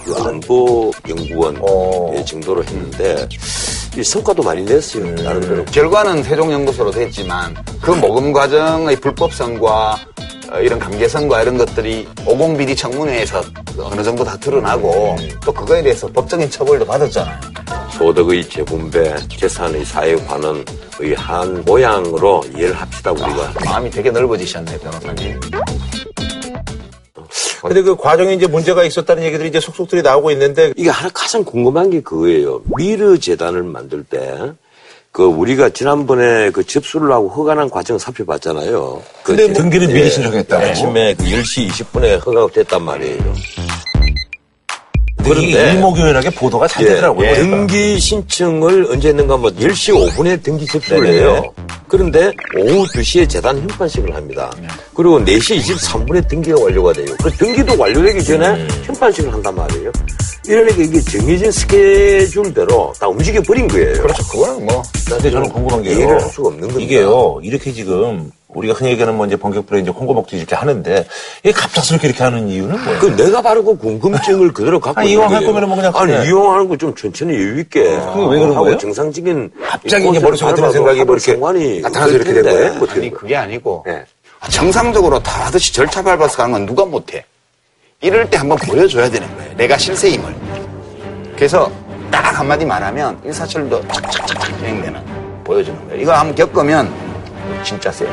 그 안보연구원 어. 정도로 했는데 이 성과도 많이 냈어요. 음. 나름대로. 결과는 세종연구소로 됐지만 그 모금 과정의 불법성과 이런 감개선과 이런 것들이 오공비리 청문회에서 어느 정도 다 드러나고 또 그거에 대해서 법적인 처벌도 받았잖아요. 소득의 재분배, 재산의 사회화는 의 한 모양으로 이해를 합시다 우리가. 아, 마음이 되게 넓어지셨네 변호사님. 근데 그 과정에 이제 문제가 있었다는 얘기들이 이제 속속들이 나오고 있는데 이게 하나 가장 궁금한 게 그거예요. 미르 재단을 만들 때. 그, 우리가 지난번에 그 접수를 하고 허가난 과정 살펴봤잖아요. 근데 그 등기를 미리 신청했다고? 예, 아침에 그 열 시 이십 분에 허가가 됐단 말이에요. 그런데 일목요일하게 보도가 잘 되더라고요. 예, 등기 신청을 언제 했는가 뭐 열 시 오 분에 등기 접수를 네네. 해요. 그런데 오후 두 시에 재단 현판식을 합니다. 그리고 네 시 이십삼 분에 등기가 완료가 돼요. 그 등기도 완료되기 전에 현판식을 한단 말이에요. 이러니까 이게 정해진 스케줄대로 다 움직여버린 거예요. 그렇죠. 그거는 뭐. 근데 저는 궁금한 게요. 이해를 할 수가 없는 겁니다. 이게요. 이렇게 지금 우리가 흔히 얘기하는 뭐 이제 본격부에 이제 콩고 먹듯이 이렇게 하는데 이게 갑작스럽게 이렇게 하는 이유는 뭐예요? 그 내가 바로 그 궁금증을 그대로 갖고 아니, 있는 거예요. 이용할 거면 뭐 그냥. 아니, 그냥. 이용하는 거 좀 천천히 여유 있게. 그게 왜 그런 거예요? 정상적인. 갑자기 이게 머릿속에 드는 생각이 뭐 이렇게 나타나서 이렇게 된 거예요? 아니, 아니 그게 아니고. 네. 정상적으로 다 하듯이 절차 밟아서 가는 건 누가 못해. 이럴 때 한번 보여줘야 되는 거예요. 내가 실세임을. 그래서 딱 한마디 말하면 일사천리도 착착착 진행되는 보여주는 거예요. 이거 한번 겪으면 진짜 세네.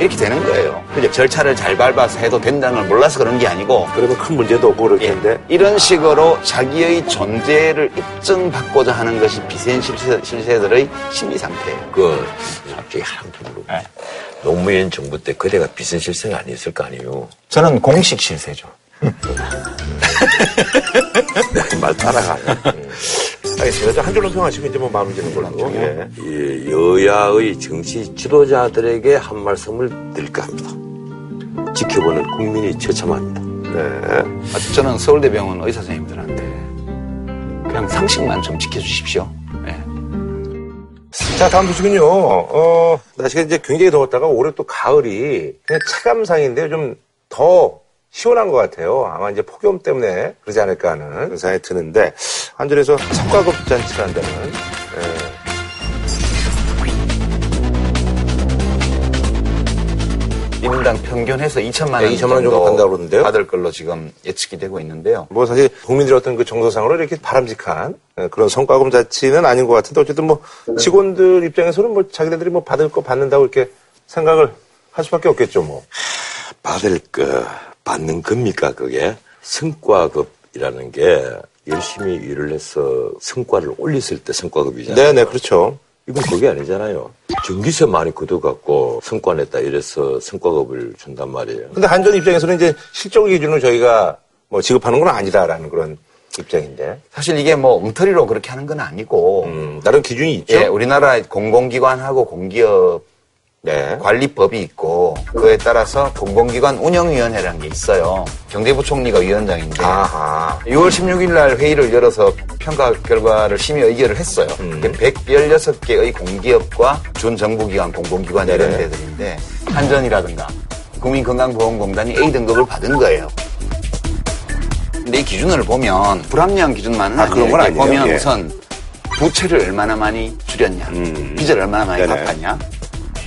이렇게 되는 거예요. 그죠? 절차를 잘 밟아서 해도 된다는 걸 몰라서 그런 게 아니고. 그러면 큰 문제도 없고 그럴 텐데. 예, 이런 식으로 자기의 존재를 입증받고자 하는 것이 비센 실세, 실세들의 심리 상태예요. 그, 갑자기 하랑 둘로. 노무현 정부 때 그대가 비싼 실세가 아니었을 거 아니에요? 저는 공식 실세죠. 말 따라가. 알겠습니다. 한 줄로 평하시고 이제 뭐 마음이 드는 걸로. 예. 예, 여야의 정치 지도자들에게 한 말씀을 드릴까 합니다. 지켜보는 국민이 처참합니다. 네. 아, 저는 서울대병원 의사 선생님들한테 그냥 상식만 좀 지켜주십시오. 자, 다음 소식은요, 어, 날씨가 이제 굉장히 더웠다가 올해 또 가을이 그냥 체감상인데요. 좀 더 시원한 것 같아요. 아마 이제 폭염 때문에 그러지 않을까 하는 생각이 드는데, 한전에서 석가급 잔치를 한다는, 예. 인당 평균해서 이천만 원. 네, 이천만 원 정도 간다고 그러는데요. 받을 걸로 지금 예측이 되고 있는데요. 뭐 사실 국민들의 어떤 그 정서상으로 이렇게 바람직한, 그런 성과금 자체는 아닌 것 같은데 어쨌든 뭐 직원들 입장에서는 뭐 자기네들이 뭐 받을 거 받는다고 이렇게 생각을 할 수밖에 없겠죠 뭐. 받을 거 받는 겁니까 그게? 성과급이라는 게 열심히 일을 해서 성과를 올렸을 때 성과급이잖아요. 네네 그렇죠. 이건 그게 아니잖아요. 전기세 많이 거둬갖고 성과 냈다 이래서 성과급을 준단 말이에요. 근데 한전 입장에서는 이제 실적 기준으로 저희가 뭐 지급하는 건 아니다라는 그런. 입장인데. 사실 이게 뭐 엉터리로 그렇게 하는 건 아니고. 음, 나름 기준이 있죠. 예, 우리나라 공공기관하고 공기업 네. 관리법이 있고 그에 따라서 공공기관 운영위원회라는 게 있어요. 경제부총리가 위원장인데 아하. 유월 십육일 날 회의를 열어서 평가 결과를 심의 의결을 했어요. 음. 백십육 개의 공기업과 준정부기관, 공공기관 네. 이런 데들인데 한전이라든가 국민건강보험공단이 에이 등급을 받은 거예요. 근데 이 기준을 보면 불합리한 기준만은 아, 그런 건 아니에요. 보면 예. 우선 부채를 얼마나 많이 줄였냐, 음. 빚을 얼마나 많이 갚았냐,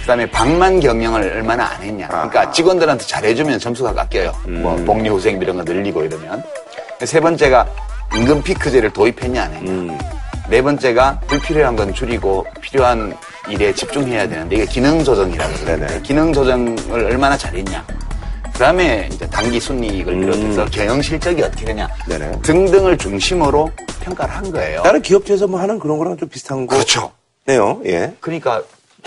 그다음에 방만 경영을 얼마나 안 했냐. 그러니까 아하. 직원들한테 잘해주면 점수가 깎여요. 음. 뭐 복리 후생비 이런 거 늘리고 이러면. 세 번째가 임금 피크제를 도입했냐 안 했냐. 음. 네 번째가 불필요한 건 줄이고 필요한 일에 집중해야 되는데 이게 기능 조정이라고 그러는데 기능 조정을 얼마나 잘했냐. 그다음에 이제 단기 순이익을 음. 비롯해서 경영 실적이 어떻게 되냐 네네. 등등을 중심으로 평가를 한 거예요. 다른 기업체에서 뭐 하는 그런 거랑 좀 비슷한 거. 그렇죠. 네요. 예. 그러니까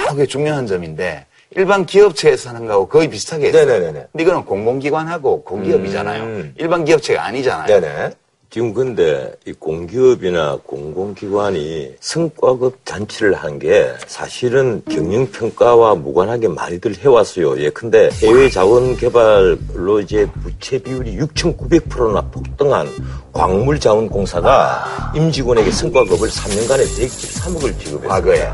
그게 중요한 점인데 일반 기업체에서 하는 거하고 거의 비슷하게 했어요. 네네네. 근데 이거는 공공기관하고 공기업이잖아요. 음. 일반 기업체가 아니잖아요. 네네. 지금 근데 이 공기업이나 공공기관이 성과급 잔치를 한 게 사실은 경영평가와 무관하게 많이들 해왔어요. 예컨대 해외 자원개발로 이제 부채 비율이 육천구백 퍼센트나 폭등한 광물자원공사가 임직원에게 성과급을 삼 년간에 백십삼억을 지급했습니다. 과거에.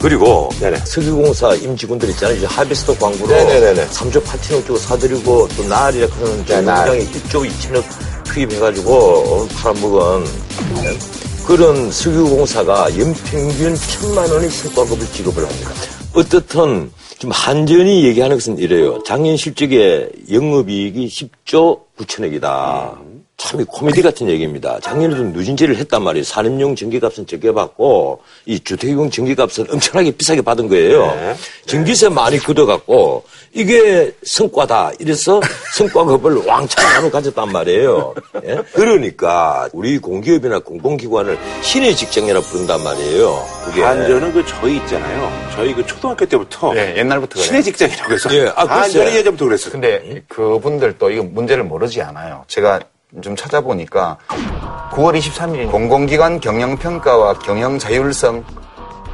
그리고 네네. 석유공사 임직원들 있잖아요. 하베스터 광고로 네네네네. 삼조 팔천억 주고 사들이고 또 나알이라 그러는 공장에 일조 이천억 투입해가지고 팔아먹은 네. 그런 석유공사가 연평균 천만 원의 성과급을 지급을 합니다. 어떻든 지금 한전이 얘기하는 것은 이래요. 작년 실적에 영업이익이 십조 구천억이다. 음. 참 코미디 같은 얘기입니다. 작년에도 누진제를 했단 말이에요. 산업용 전기값은 적게 받고 이 주택용 전기값은 엄청나게 비싸게 받은 거예요. 네. 전기세 많이 걷어갖고 이게 성과다. 이래서 성과급을 왕창 나눠 가졌단 말이에요. 예? 그러니까 우리 공기업이나 공공기관을 신의 직장이라 부른단 말이에요. 그게. 한전은 그 저희 있잖아요. 저희 그 초등학교 때부터 네, 옛날부터 그래요. 신의 직장이라고 해서 예, 아, 한전이 예전부터 그랬어요. 근데 그분들도 이거 문제를 모르지 않아요. 제가 좀 찾아보니까 구월 이십삼일 공공기관 경영평가와 경영자율성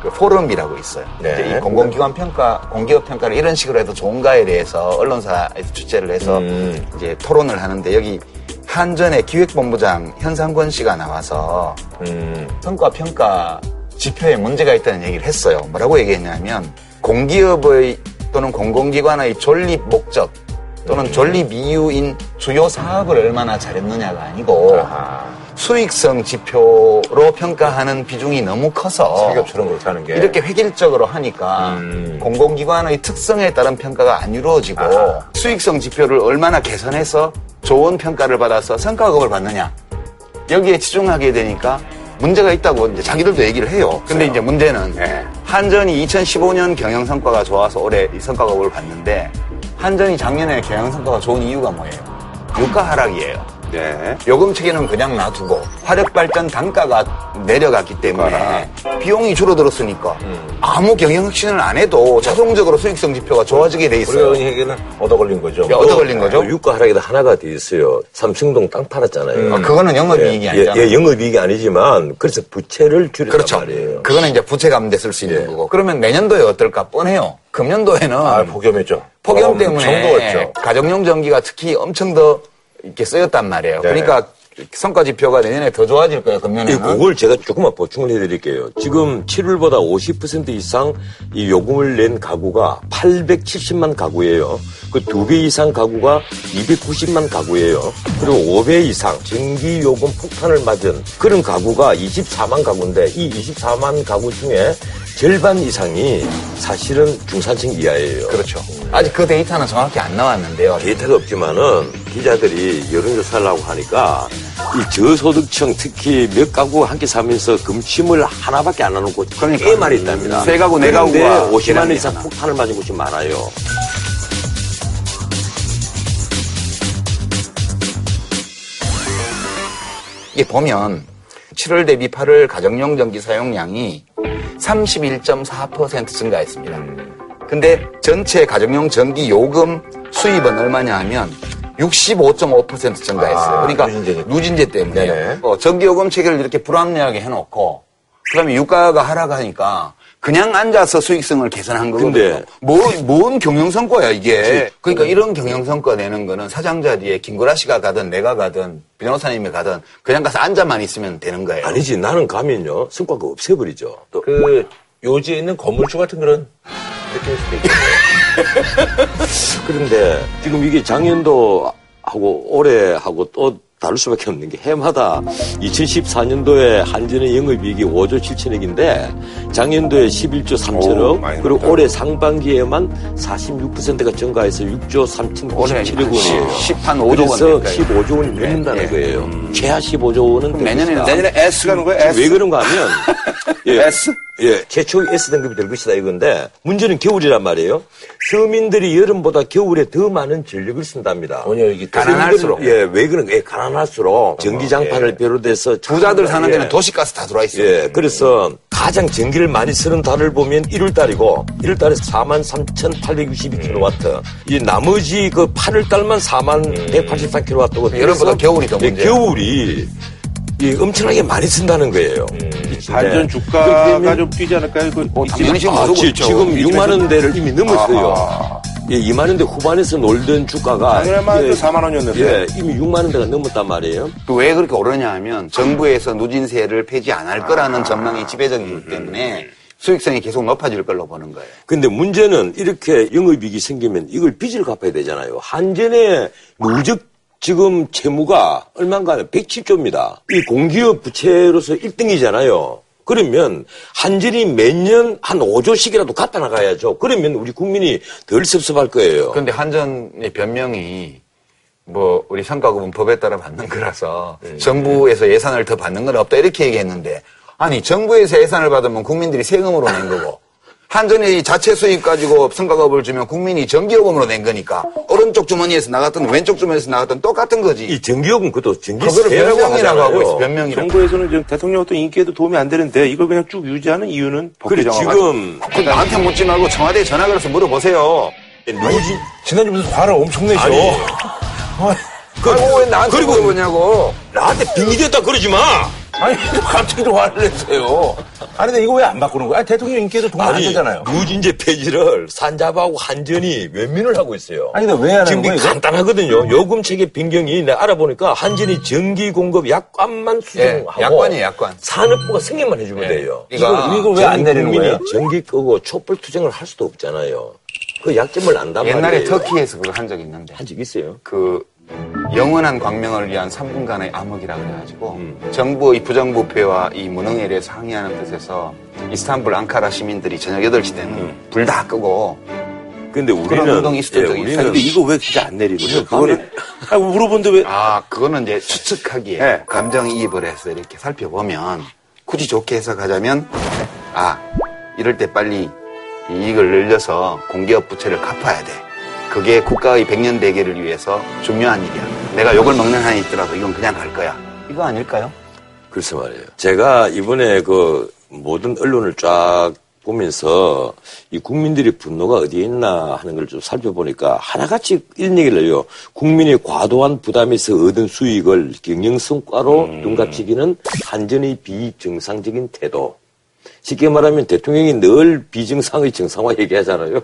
그 포럼이라고 있어요. 네. 이 공공기관 평가, 공기업 평가를 이런 식으로 해도 좋은가에 대해서 언론사에서 주최를 해서 음. 이제 토론을 하는데 여기 한전의 기획본부장 현상권 씨가 나와서 음. 성과평가 지표에 문제가 있다는 얘기를 했어요. 뭐라고 얘기했냐면 공기업의 또는 공공기관의 존립 목적 또는 존립 이유인 주요 사업을 얼마나 잘했느냐가 아니고 아하. 수익성 지표로 평가하는 비중이 너무 커서 기업처럼 그렇게 하는 게 이렇게 획일적으로 하니까 음. 공공기관의 특성에 따른 평가가 안 이루어지고 아하. 수익성 지표를 얼마나 개선해서 좋은 평가를 받아서 성과급을 받느냐 여기에 치중하게 되니까 문제가 있다고 이제 자기들도 얘기를 해요. 근데 그래요. 이제 문제는 네. 한전이 이천십오년 경영 성과가 좋아서 올해 이 성과급을 받는데 한전이 작년에 경영 성과가 좋은 이유가 뭐예요? 유가 하락이에요. 네. 요금 체계는 그냥 놔두고 화력발전 단가가 내려갔기 때문에 가라. 비용이 줄어들었으니까 음. 아무 경영 혁신을 안 해도 자동적으로 수익성 지표가 좋아지게 돼 있어요. 우리 형에게는 얻어걸린 거죠. 야, 얻어걸린 거죠. 유가 하락에도 하나가 돼 있어요. 삼성동 땅 팔았잖아요. 음. 아, 그거는 영업이익이 예, 아니잖아요. 예, 영업이익이 아니지만 그래서 부채를 줄였단 그렇죠. 말이에요. 그거는 이제 부채 감됐을 수 있는 예. 거고. 그러면 내년도에 어떨까 뻔해요. 금년도에는 아, 폭염했죠. 폭염 어, 때문에 더웠죠. 가정용 전기가 특히 엄청 더 이렇게 쓰였단 말이에요. 네. 그러니까 성과 지표가 내년에 더 좋아질 거예요, 금년에는. 예, 그걸 제가 조금만 보충을 해드릴게요. 지금 칠월보다 오십 퍼센트 이상 이 요금을 낸 가구가 팔백칠십만 가구예요. 그 두 배 이상 가구가 이백구십만 가구예요. 그리고 오 배 이상 전기 요금 폭탄을 맞은 그런 가구가 이십사만 가구인데 이 이십사만 가구 중에 절반 이상이 사실은 중산층 이하예요. 그렇죠. 아직 그 데이터는 정확히 안 나왔는데요. 데이터가 없지만은 기자들이 여론조사를 하고 하니까 이 저소득층 특히 몇 가구 함께 살면서 금침을 하나밖에 안 하는 곳 그러니까. 꽤 많이 있답니다. 세 가구, 네 가구가 오십만 이상 하나. 폭탄을 맞은 곳이 많아요. 이게 보면 칠월 대비 팔월 가정용 전기 사용량이 삼십일 점 사 퍼센트 증가했습니다. 근데 전체 가정용 전기 요금 수입은 얼마냐 하면 육십오 점 오 퍼센트 증가했어요. 그러니까 아, 누진제, 누진제 때문에 네. 어, 전기요금 체계를 이렇게 불합리하게 해놓고 그다음에 유가가 하락하니까 그냥 앉아서 수익성을 계산한 거거든요. 뭐, 뭔 경영성과야 이게. 그러니까 이런 경영성과 내는 거는 사장 자리에 김구라 씨가 가든 내가 가든 변호사님이 가든 그냥 가서 앉아만 있으면 되는 거예요. 아니지 나는 가면요. 성과가 없애버리죠. 또. 그 요지에 있는 건물주 같은 그런 느낌일 수도 있겠네요. 그런데 지금 이게 작년도 하고 올해하고 또 다를 수밖에 없는 게 해마다 이천십사 년도에 한전의 영업이익이 오조 칠천억인데 작년도에 십일조 삼천억, 오, 그리고 올해 상반기에만 사십육 퍼센트가 증가해서 육조 삼천구십칠억 원이에요. 십한 오조 원. 그래서 십오조 원이 넘는다는 네, 거예요. 음. 최하 십오조 원은 그럼 내년에는 내년에 S가 있는 거예요? S? 왜 그런 거 하면 예, S? 예, 최초의 S등급이 될 것이다 이건데 문제는 겨울이란 말이에요. 서민들이 여름보다 겨울에 더 많은 전력을 쓴답니다. 전혀 이게 가난할수록. 예, 왜 그런 거예요? 가난할수록 전기장판을 어, 예. 비롯해서 부자들 사는 데는 예. 도시가스 다 들어와 있어요. 예, 그래서 가장 전기를 많이 쓰는 달을 보면 일월 달이고 일월 달에 사만 삼천팔백육십이 킬로와트 음. 이 나머지 그 팔월 달만 사만 백팔십삼 킬로와트고 음. 여름보다 겨울이죠. 예, 겨울이 예, 엄청나게 많이 쓴다는 거예요. 음, 한전 주가가 좀 뛰지 않을까요? 그, 어, 당연히 아, 지, 지금 육만 원대를 이미 넘었어요. 아하. 예, 이만 원대 후반에서 놀던 주가가 당연한 예, 사만 원이었는데 예, 이미 육만 원대가 넘었단 말이에요. 그 왜 그렇게 오르냐 하면 정부에서 누진세를 폐지 안 할 거라는 아. 전망이 지배적이기 때문에 수익성이 계속 높아질 걸로 보는 거예요. 근데 문제는 이렇게 영업이익이 생기면 이걸 빚을 갚아야 되잖아요. 한전의 누적 지금 채무가 얼마인가요? 백칠조입니다. 이 공기업 부채로서 일 등이잖아요. 그러면 한전이 매년 한 오조씩이라도 갖다 나가야죠. 그러면 우리 국민이 덜 섭섭할 거예요. 그런데 한전의 변명이 뭐 우리 성과급은 법에 따라 받는 거라서 음, 정부에서 음. 예산을 더 받는 건 없다 이렇게 얘기했는데 아니 정부에서 예산을 받으면 국민들이 세금으로 낸 거고 한전이 자체 수입 가지고 성과급을 주면 국민이 전기요금으로 낸 거니까 오른쪽 주머니에서 나갔던 왼쪽 주머니에서 나갔던 똑같은 거지. 이 전기요금 그것도 전기세라고 하잖아요. 하고 있어, 변명이라고. 정부에서는 지금 대통령 어떤 인기에도 도움이 안 되는데 이걸 그냥 쭉 유지하는 이유는 법규정화. 그래 지금 그 나한테 묻지 말고 청와대에 전화 걸어서 물어보세요. 누구지? 지난주 무슨 화를 엄청 내죠. 그, 아이고 왜 나한테 그리고 물어보냐고. 나한테 빙의 됐다 그러지 마. 아니, 갑자기 좀 화를 내세요. 아니, 근데 이거 왜 안 바꾸는 거야? 아니, 대통령 인기에도 도움 안 되잖아요. 누진제 폐지를 산자부하고 한전이 외면을 하고 있어요. 아니, 근데 왜 안 하는 거예요? 지금 간단하거든요. 요금 체계 변경이 내가 알아보니까 한전이 전기 공급 약관만 수정하고. 예, 약관이에요, 약관. 산업부가 승인만 해주면 예. 돼요. 그러니까 이거, 이거 왜 안 내리는 거예요? 전기 끄고 촛불 투쟁을 할 수도 없잖아요. 그 약점을 안단 말이에요. 옛날에 터키에서 그걸 한 적이 있는데. 한 적 있어요? 그... 영원한 광명을 위한 삼 분간의 암흑이라 그래가지고 음. 정부의 부정부패와 이 무능에 대해서 항의하는 뜻에서 이스탄불 앙카라 시민들이 저녁 여덟 시 되면 음. 불 다 끄고 근데 우리는 그런 운동이 있었던 적이 있어요. 근데 이거 왜 진짜 안 내리고요? 그거는 아, 물어본데 왜? 아 그거는 이제 추측하기에 네. 감정이입을 해서 이렇게 살펴보면 굳이 좋게 해석하자면 아 이럴 때 빨리 이익을 늘려서 공기업 부채를 갚아야 돼. 그게 국가의 백년 대계를 위해서 중요한 일이야. 내가 욕을 먹는 한이 있더라도 이건 그냥 갈 거야. 이거 아닐까요? 글쎄 말이에요. 제가 이번에 그 모든 언론을 쫙 보면서 이 국민들이 분노가 어디에 있나 하는 걸 좀 살펴보니까 하나같이 이런 얘기를 해요. 국민의 과도한 부담에서 얻은 수익을 경영성과로 음. 눈감치기는 한전의 비정상적인 태도. 쉽게 말하면 대통령이 늘 비정상의 정상화 얘기하잖아요.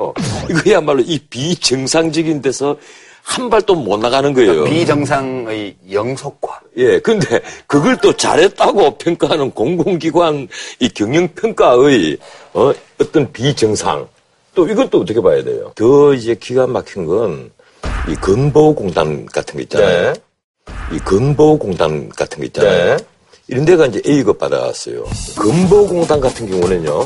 이거야말로 이 비정상적인 데서 한 발도 못 나가는 거예요. 비정상의 영속화. 예, 근데 그걸 또 잘했다고 평가하는 공공기관 이 경영평가의 어, 어떤 비정상. 또 이것도 어떻게 봐야 돼요? 더 이제 기가 막힌 건 이 건보공단 같은 거 있잖아요. 네. 이 건보공단 같은 거 있잖아요. 네. 이런 데가 이제 A급 받아왔어요. 건보공단 같은 경우는요,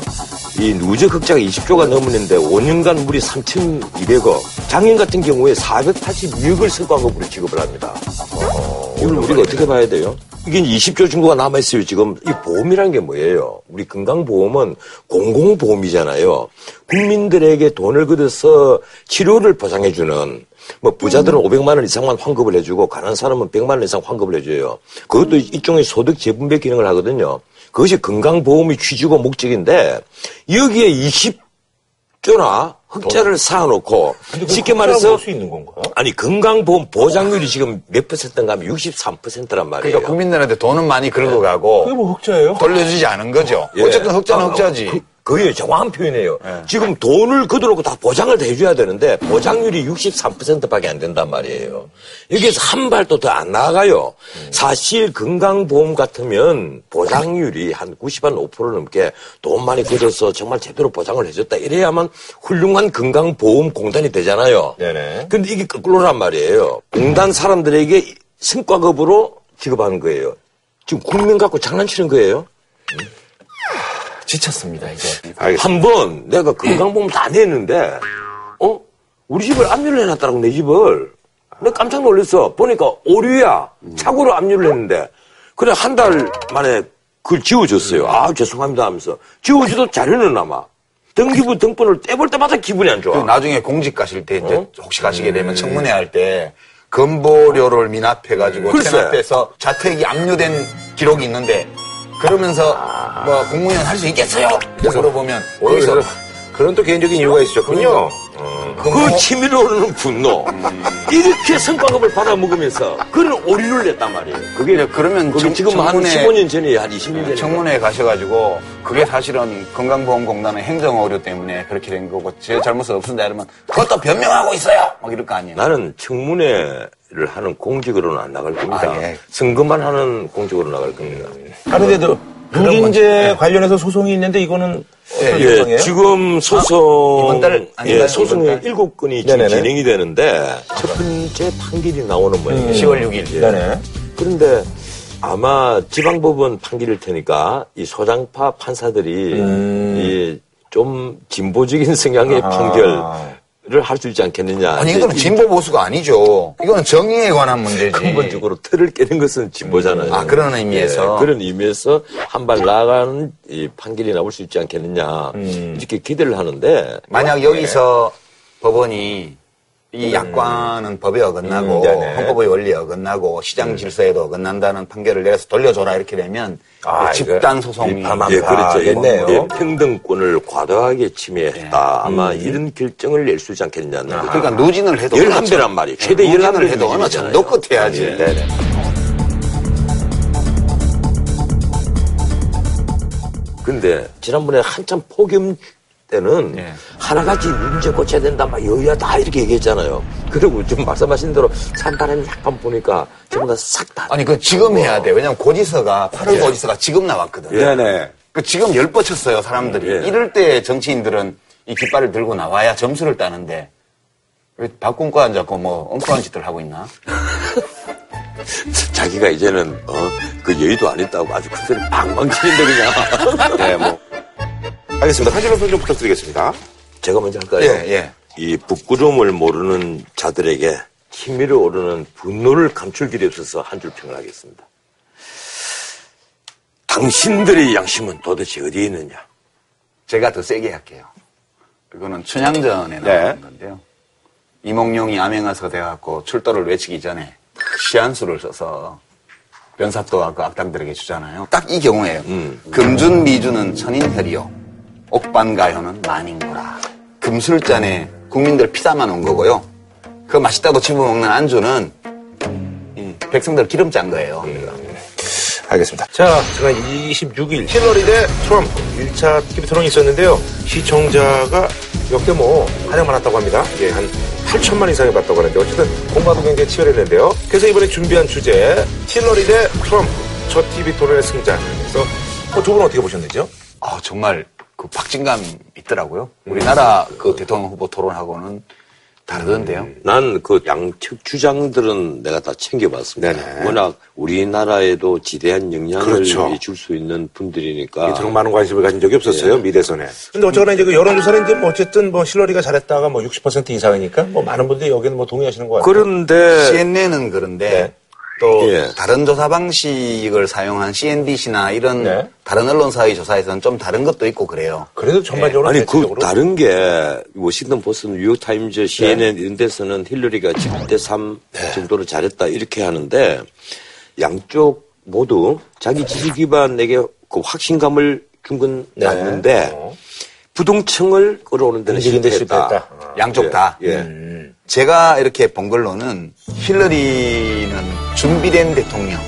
이 누적 흑자가 이십조가 넘었는데 오 년간 무려 삼천이백억, 작년 같은 경우에 사백팔십육억을 성과급으로 지급을 합니다. 어, 이걸 우리가 어떻게 봐야 돼요? 이게 이십조 정도가 남아있어요, 지금. 이 보험이라는 게 뭐예요? 우리 건강보험은 공공보험이잖아요. 국민들에게 돈을 걷어서 치료를 보상해주는 뭐 부자들은 음. 오백만 원 이상만 환급을 해주고 가난한 사람은 백만 원 이상 환급을 해줘요. 그것도 일종의 소득 재분배 기능을 하거든요. 그것이 건강보험의 취지고 목적인데 여기에 이십조나 흑자를 쌓아놓고 쉽게 말해서 수 있는 건가요? 아니 건강보험 보장률이 지금 몇 퍼센트인가 하면 육십삼 퍼센트란 말이에요. 그러니까 국민들한테 돈은 많이 긁어 가고 그게 뭐 흑자예요? 돌려주지 않은 거죠. 예. 어쨌든 흑자는 아, 흑자지. 그, 그게 정확한 표현이에요. 네. 지금 돈을 거둬놓고 다 보장을 다 해줘야 되는데 보장률이 육십삼 퍼센트밖에 안 된단 말이에요. 여기에서 한 발도 더 안 나가요. 음. 사실 건강보험 같으면 보장률이 한 구십 점 오 퍼센트 넘게 돈 많이 거둬서 정말 제대로 보장을 해줬다. 이래야만 훌륭한 건강보험공단이 되잖아요. 네네. 근데 이게 거꾸로란 말이에요. 공단 사람들에게 성과급으로 지급하는 거예요. 지금 국민 갖고 장난치는 거예요. 음? 하, 지쳤습니다 이제. 한 번 내가 건강보험 다 냈는데 어? 우리 집을 압류를 해놨더라고 내 집을. 내가 깜짝 놀랐어. 보니까 오류야. 음. 착오로 압류를 했는데. 그래 한 달 만에 그걸 지워줬어요. 아 죄송합니다 하면서. 지워줘도 자료는 남아. 등기부 등본을 떼볼 때마다 기분이 안 좋아. 나중에 공직 가실 때 이제 어? 혹시 가시게 되면 음. 청문회 할 때 건보료를 미납해가지고 음. 체납해서 자택이 압류된 기록이 있는데 그러면서 아... 뭐 공무원 할 수 있겠어요? 그래서 물어보면 여기서 그래서 그런 또 개인적인 이유가 있으셨군요. 음. 그 치밀어 오르는 분노. 음. 이렇게 성과급을 받아먹으면서 그런 오류를 냈단 말이에요. 그게 그러면 그게 정, 지금 청문회, 한 십오 년 전에 한 이십 년 전에 청문회에 가셔가지고 그게 사실은 건강보험공단의 행정 오류 때문에 그렇게 된 거고 제 잘못은 없습니다 이러면 그것도 변명하고 있어요 막 이럴 거 아니에요. 나는 청문회를 하는 공직으로는 안 나갈 겁니다. 아, 예. 선거만 하는 공직으로 나갈 겁니다. 그런데도 누진제 관련해서 소송이 있는데 이거는 예, 어떤 소송이에요? 지금 소송 아, 이번 달 아니면 예, 소송이 일곱 건이 지금 진행이 되는데 아, 첫 번째 판결이 나오는 모양이에요. 음, 시월 육일. 예. 네네. 그런데 아마 지방법원 판결일 테니까 이 소장파 판사들이 음. 이 좀 진보적인 성향의 아. 판결. 를 할 수 있지 않겠느냐. 아니 이거는 진보 보수가 아니죠. 이거는 정의에 관한 문제지. 근본적으로 틀을 깨는 것은 진보잖아요. 아 그런 의미에서 네, 그런 의미에서 한 발 나가는 이 판결이 나올 수 있지 않겠느냐 음. 이렇게 기대를 하는데 만약 네. 여기서 법원이 이 약관은 음. 법에 어긋나고 음, 헌법의 원리에 어긋나고 시장 질서에도 어긋난다는 판결을 내려서 돌려줘라 이렇게 되면 아, 집단 소송이 예, 그렇죠. 예, 평등권을 과도하게 침해했다. 예. 아마 음. 이런 결정을 낼 수 있지 않겠냐는. 아, 그러니까 누진을 해도 열한 배란 말이에요. 최대 열한 배를 해도 얼마 전 넣고 해야지. 예. 네네. 근데 지난번에 한참 폭염 때는 예. 하나같이 문제 고쳐야 된다 막 여야 다 이렇게 얘기했잖아요. 그리고 지금 말씀하신 대로 산다는 약간 보니까 전부 다 싹 다. 아니 그 지금 해야 돼. 왜냐면 고지서가 팔월 예. 고지서가 지금 나왔거든. 네네. 그 지금 열뻗쳤어요 사람들이. 예. 이럴 때 정치인들은 이 깃발을 들고 나와야 점수를 따는데 왜 박군과 안 잡고 뭐 엉뚱한 짓들 하고 있나? 자기가 이제는 어, 그 예의도 안 했다고 아주 큰 소리 방방치는데 그냥. 네 뭐. 알겠습니다. 한 질문 좀 부탁드리겠습니다. 제가 먼저 할까요? 예, 예. 이 부끄러움을 모르는 자들에게 치밀어 오르는 분노를 감출 길이 없어서 한 줄 평을 하겠습니다. 당신들의 양심은 도대체 어디에 있느냐? 제가 더 세게 할게요. 이거는 춘향전에 나오는 네. 건데요. 이몽룡이 암행어사 돼갖고 출도를 외치기 전에 시한수를 써서 변사또와 그 악당들에게 주잖아요. 딱 이 경우에요. 음. 금준 미주는 천인혈이요. 옥반가요는 만인구라. 금술잔에 국민들 피담아 놓은 거고요. 그 맛있다고 집어먹는 안주는 백성들 기름 짠 거예요. 음. 알겠습니다. 자, 지난 이십육일 힐러리 대 트럼프 일 차 티비 토론이 있었는데요. 시청자가 역대 뭐 가장 많았다고 합니다. 예, 한 팔천만 이상이 봤다고 하는데 어쨌든 공방도 굉장히 치열했는데요. 그래서 이번에 준비한 주제 힐러리 대 트럼프 첫 티비 토론의 승자. 그래서 어, 두 분은 어떻게 보셨는지요? 아, 정말 그 박진감 있더라고요. 우리나라 음, 그 대통령 후보 토론하고는 다르던데요. 음, 난 그 양측 주장들은 내가 다 챙겨봤습니다. 네네. 워낙 우리나라에도 지대한 영향을 그렇죠. 줄 수 있는 분들이니까. 이토록 많은 관심을 가진 적이 없었어요. 네. 미대선에. 근데 어쨌거나 이제 그 여론조사는 이제 뭐 어쨌든 뭐 힐러리가 잘했다가 뭐 육십 퍼센트 이상이니까 뭐 많은 분들이 여기는 뭐 동의하시는 것 같아요. 그런데. 씨엔엔은 그런데. 네. 또 예. 다른 조사 방식을 사용한 씨엔비씨나 이런 네. 다른 언론사의 조사에서는 좀 다른 것도 있고 그래요. 그래도 전반적으로 예. 아니 그 다른 게 워싱턴 포스트, 뉴욕타임즈, 씨엔엔 네. 이런 데서는 힐러리가 칠 대 삼 네. 정도로 잘했다 이렇게 하는데 양쪽 모두 자기 지지 기반에게 그 확신감을 준 건 네. 맞는데 어. 부동층을 끌어오는 데는 실패했다. 실패했다. 아, 양쪽 예. 다. 예. 음. 제가 이렇게 본 걸로는 힐러리는 준비된 대통령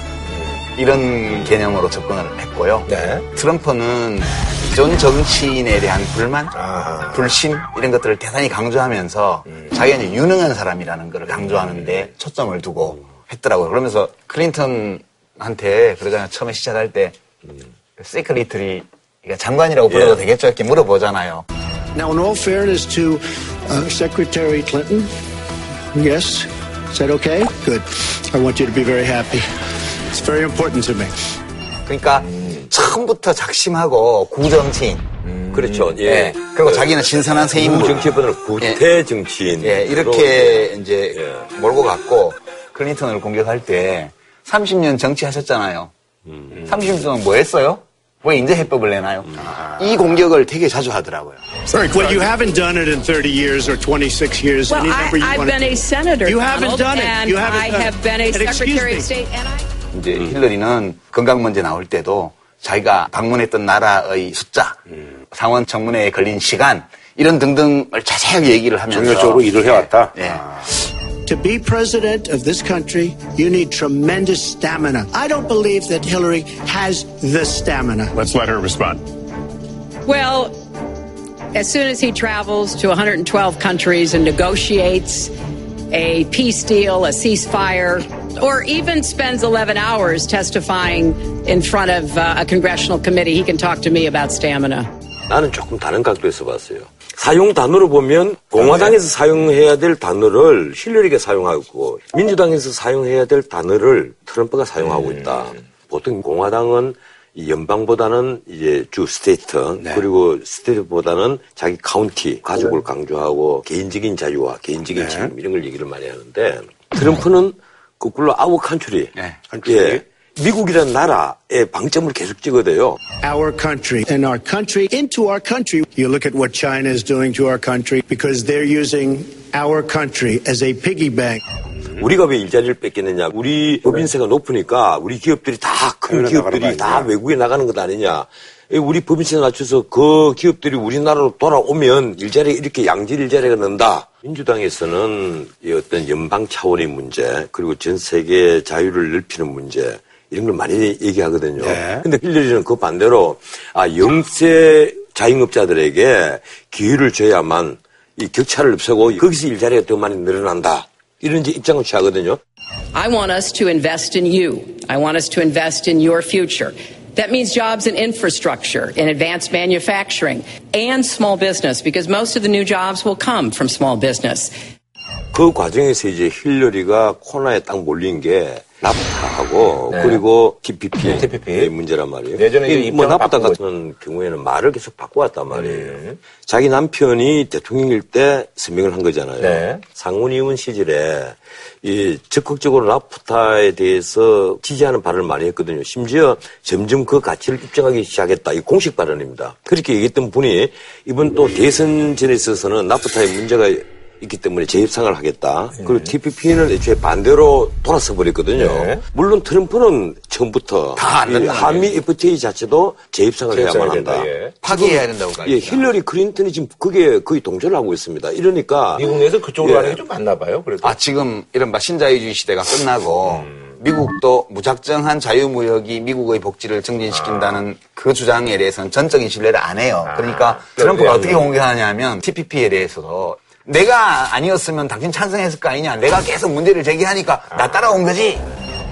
이런 개념으로 접근을 했고요. 네. 트럼프는 기존 정치인에 대한 불만, 아. 불신 이런 것들을 대단히 강조하면서 음. 자기가 이제 유능한 사람이라는 걸 강조하는 데 초점을 두고 했더라고요. 그러면서 클린턴한테 그러잖아요. 처음에 시작할 때 세크리터리 그러니까 장관이라고 불러도 예. 되겠죠? 이렇게 물어보잖아요. Now, in all fairness to uh, Secretary Clinton, yes, is that okay? Good. I want you to be very happy. It's very important to me. 그러니까 음. 처음부터 작심하고 구정치인. 음. 그렇죠. 예. 예. 그리고 예. 자기는 신선한 세임. 구정치인보다는 구태 정치인. 예. 예. 이렇게 이제 예. 몰고 갔고 클린턴을 공격할 때 삼십 년 정치하셨잖아요. 음. 삼십 년 동안 뭐 했어요? 왜 인제 해법을 내나요? 아. 이 공격을 되게 자주 하더라고요. Well, you haven't done it in thirty years or twenty-six years. Well, I, I've been a senator. You haven't done it. You haven't. I have been a secretary of state. And I. 이제 힐러리는 건강 문제 나올 때도 자기가 방문했던 나라의 숫자, 음. 상원 청문회에 걸린 시간 이런 등등을 자세하게 얘기를 하면서 전략적으로 일을 해왔다. 예. 예. 아. To be president of this country, you need tremendous stamina. I don't believe that Hillary has the stamina. Let's let her respond. Well, as soon as he travels to one hundred twelve countries and negotiates a peace deal, a ceasefire, or even spends eleven hours testifying in front of uh, a congressional committee, he can talk to me about stamina. 나는 조금 다른 각도에서 봤어요. 사용 단어로 보면 공화당에서 사용해야 될 단어를 힐러리가 사용하고 민주당에서 사용해야 될 단어를 트럼프가 사용하고 있다. 네. 보통 공화당은 연방보다는 이제 주 스테이트 네. 그리고 스테이트보다는 자기 카운티 가족을 강조하고 개인적인 자유와 개인적인 책임 네. 이런 걸 얘기를 많이 하는데 트럼프는 거꾸로 아워 컨트리 네. 예. 미국이란 나라의 방점을 계속 찍어대요. Our country and our country into our country. You look at what China is doing to our country because they're using our country as a piggy bank. 우리가 왜 일자리를 뺏기느냐. 우리 법인세가 높으니까 우리 기업들이 다 큰 기업들이 다 외국에 나가는 것 아니냐. 우리 법인세 낮춰서 그 기업들이 우리나라로 돌아오면 일자리 이렇게 양질 일자리가 는다. 민주당에서는 어떤 연방 차원의 문제 그리고 전 세계 자유를 넓히는 문제. 이런 걸 많이 얘기하거든요. 네. 근데 힐러리는 그 반대로, 아, 영세 자영업자들에게 기회를 줘야만 이 격차를 없애고 거기서 일자리가 더 많이 늘어난다. 이런 입장을 취하거든요. I want us to invest in you. I want us to invest in your future. That means jobs in infrastructure, in advanced manufacturing, and small business, because most of the new jobs will come from small business. 그 과정에서 이제 힐러리가 코너에 딱 몰린 게 나프타하고 네. 그리고 티피피의 티피피. 문제란 말이에요. 예전에 뭐 나프타 같은 경우에는 말을 계속 바꿔왔단 말이에요. 네. 자기 남편이 대통령일 때 서명을 한 거잖아요. 네. 상원 의원 시절에 이 적극적으로 나프타에 대해서 지지하는 발언을 많이 했거든요. 심지어 점점 그 가치를 입증하기 시작했다. 이 공식 발언입니다. 그렇게 얘기했던 분이 이번 또 대선 전에 있어서는 나프타의 문제가 있기 때문에 재협상을 하겠다. 네. 그리고 티피피는 애초에 반대로 돌아서 버렸거든요. 네. 물론 트럼프는 처음부터 다 안 된다. 한미 에프티에이 자체도 재협상을 해야만 한다. 예. 파기해야 된다고 가르쳐. 예, 힐러리 클린턴이 지금 그게 거의 동조를 하고 있습니다. 이러니까 미국 내에서 그쪽으로 예. 하는 게 좀 맞나 봐요. 그래도. 아 지금 이른바 신자유주의 시대가 끝나고 음. 미국도 무작정한 자유무역이 미국의 복지를 증진시킨다는 아. 그 주장에 대해서는 전적인 신뢰를 안 해요. 아. 그러니까 트럼프가 어떻게 공격하냐면 티피피에 대해서도 내가 아니었으면 당신 찬성했을 거 아니냐. 내가 계속 문제를 제기하니까 나 따라온 거지.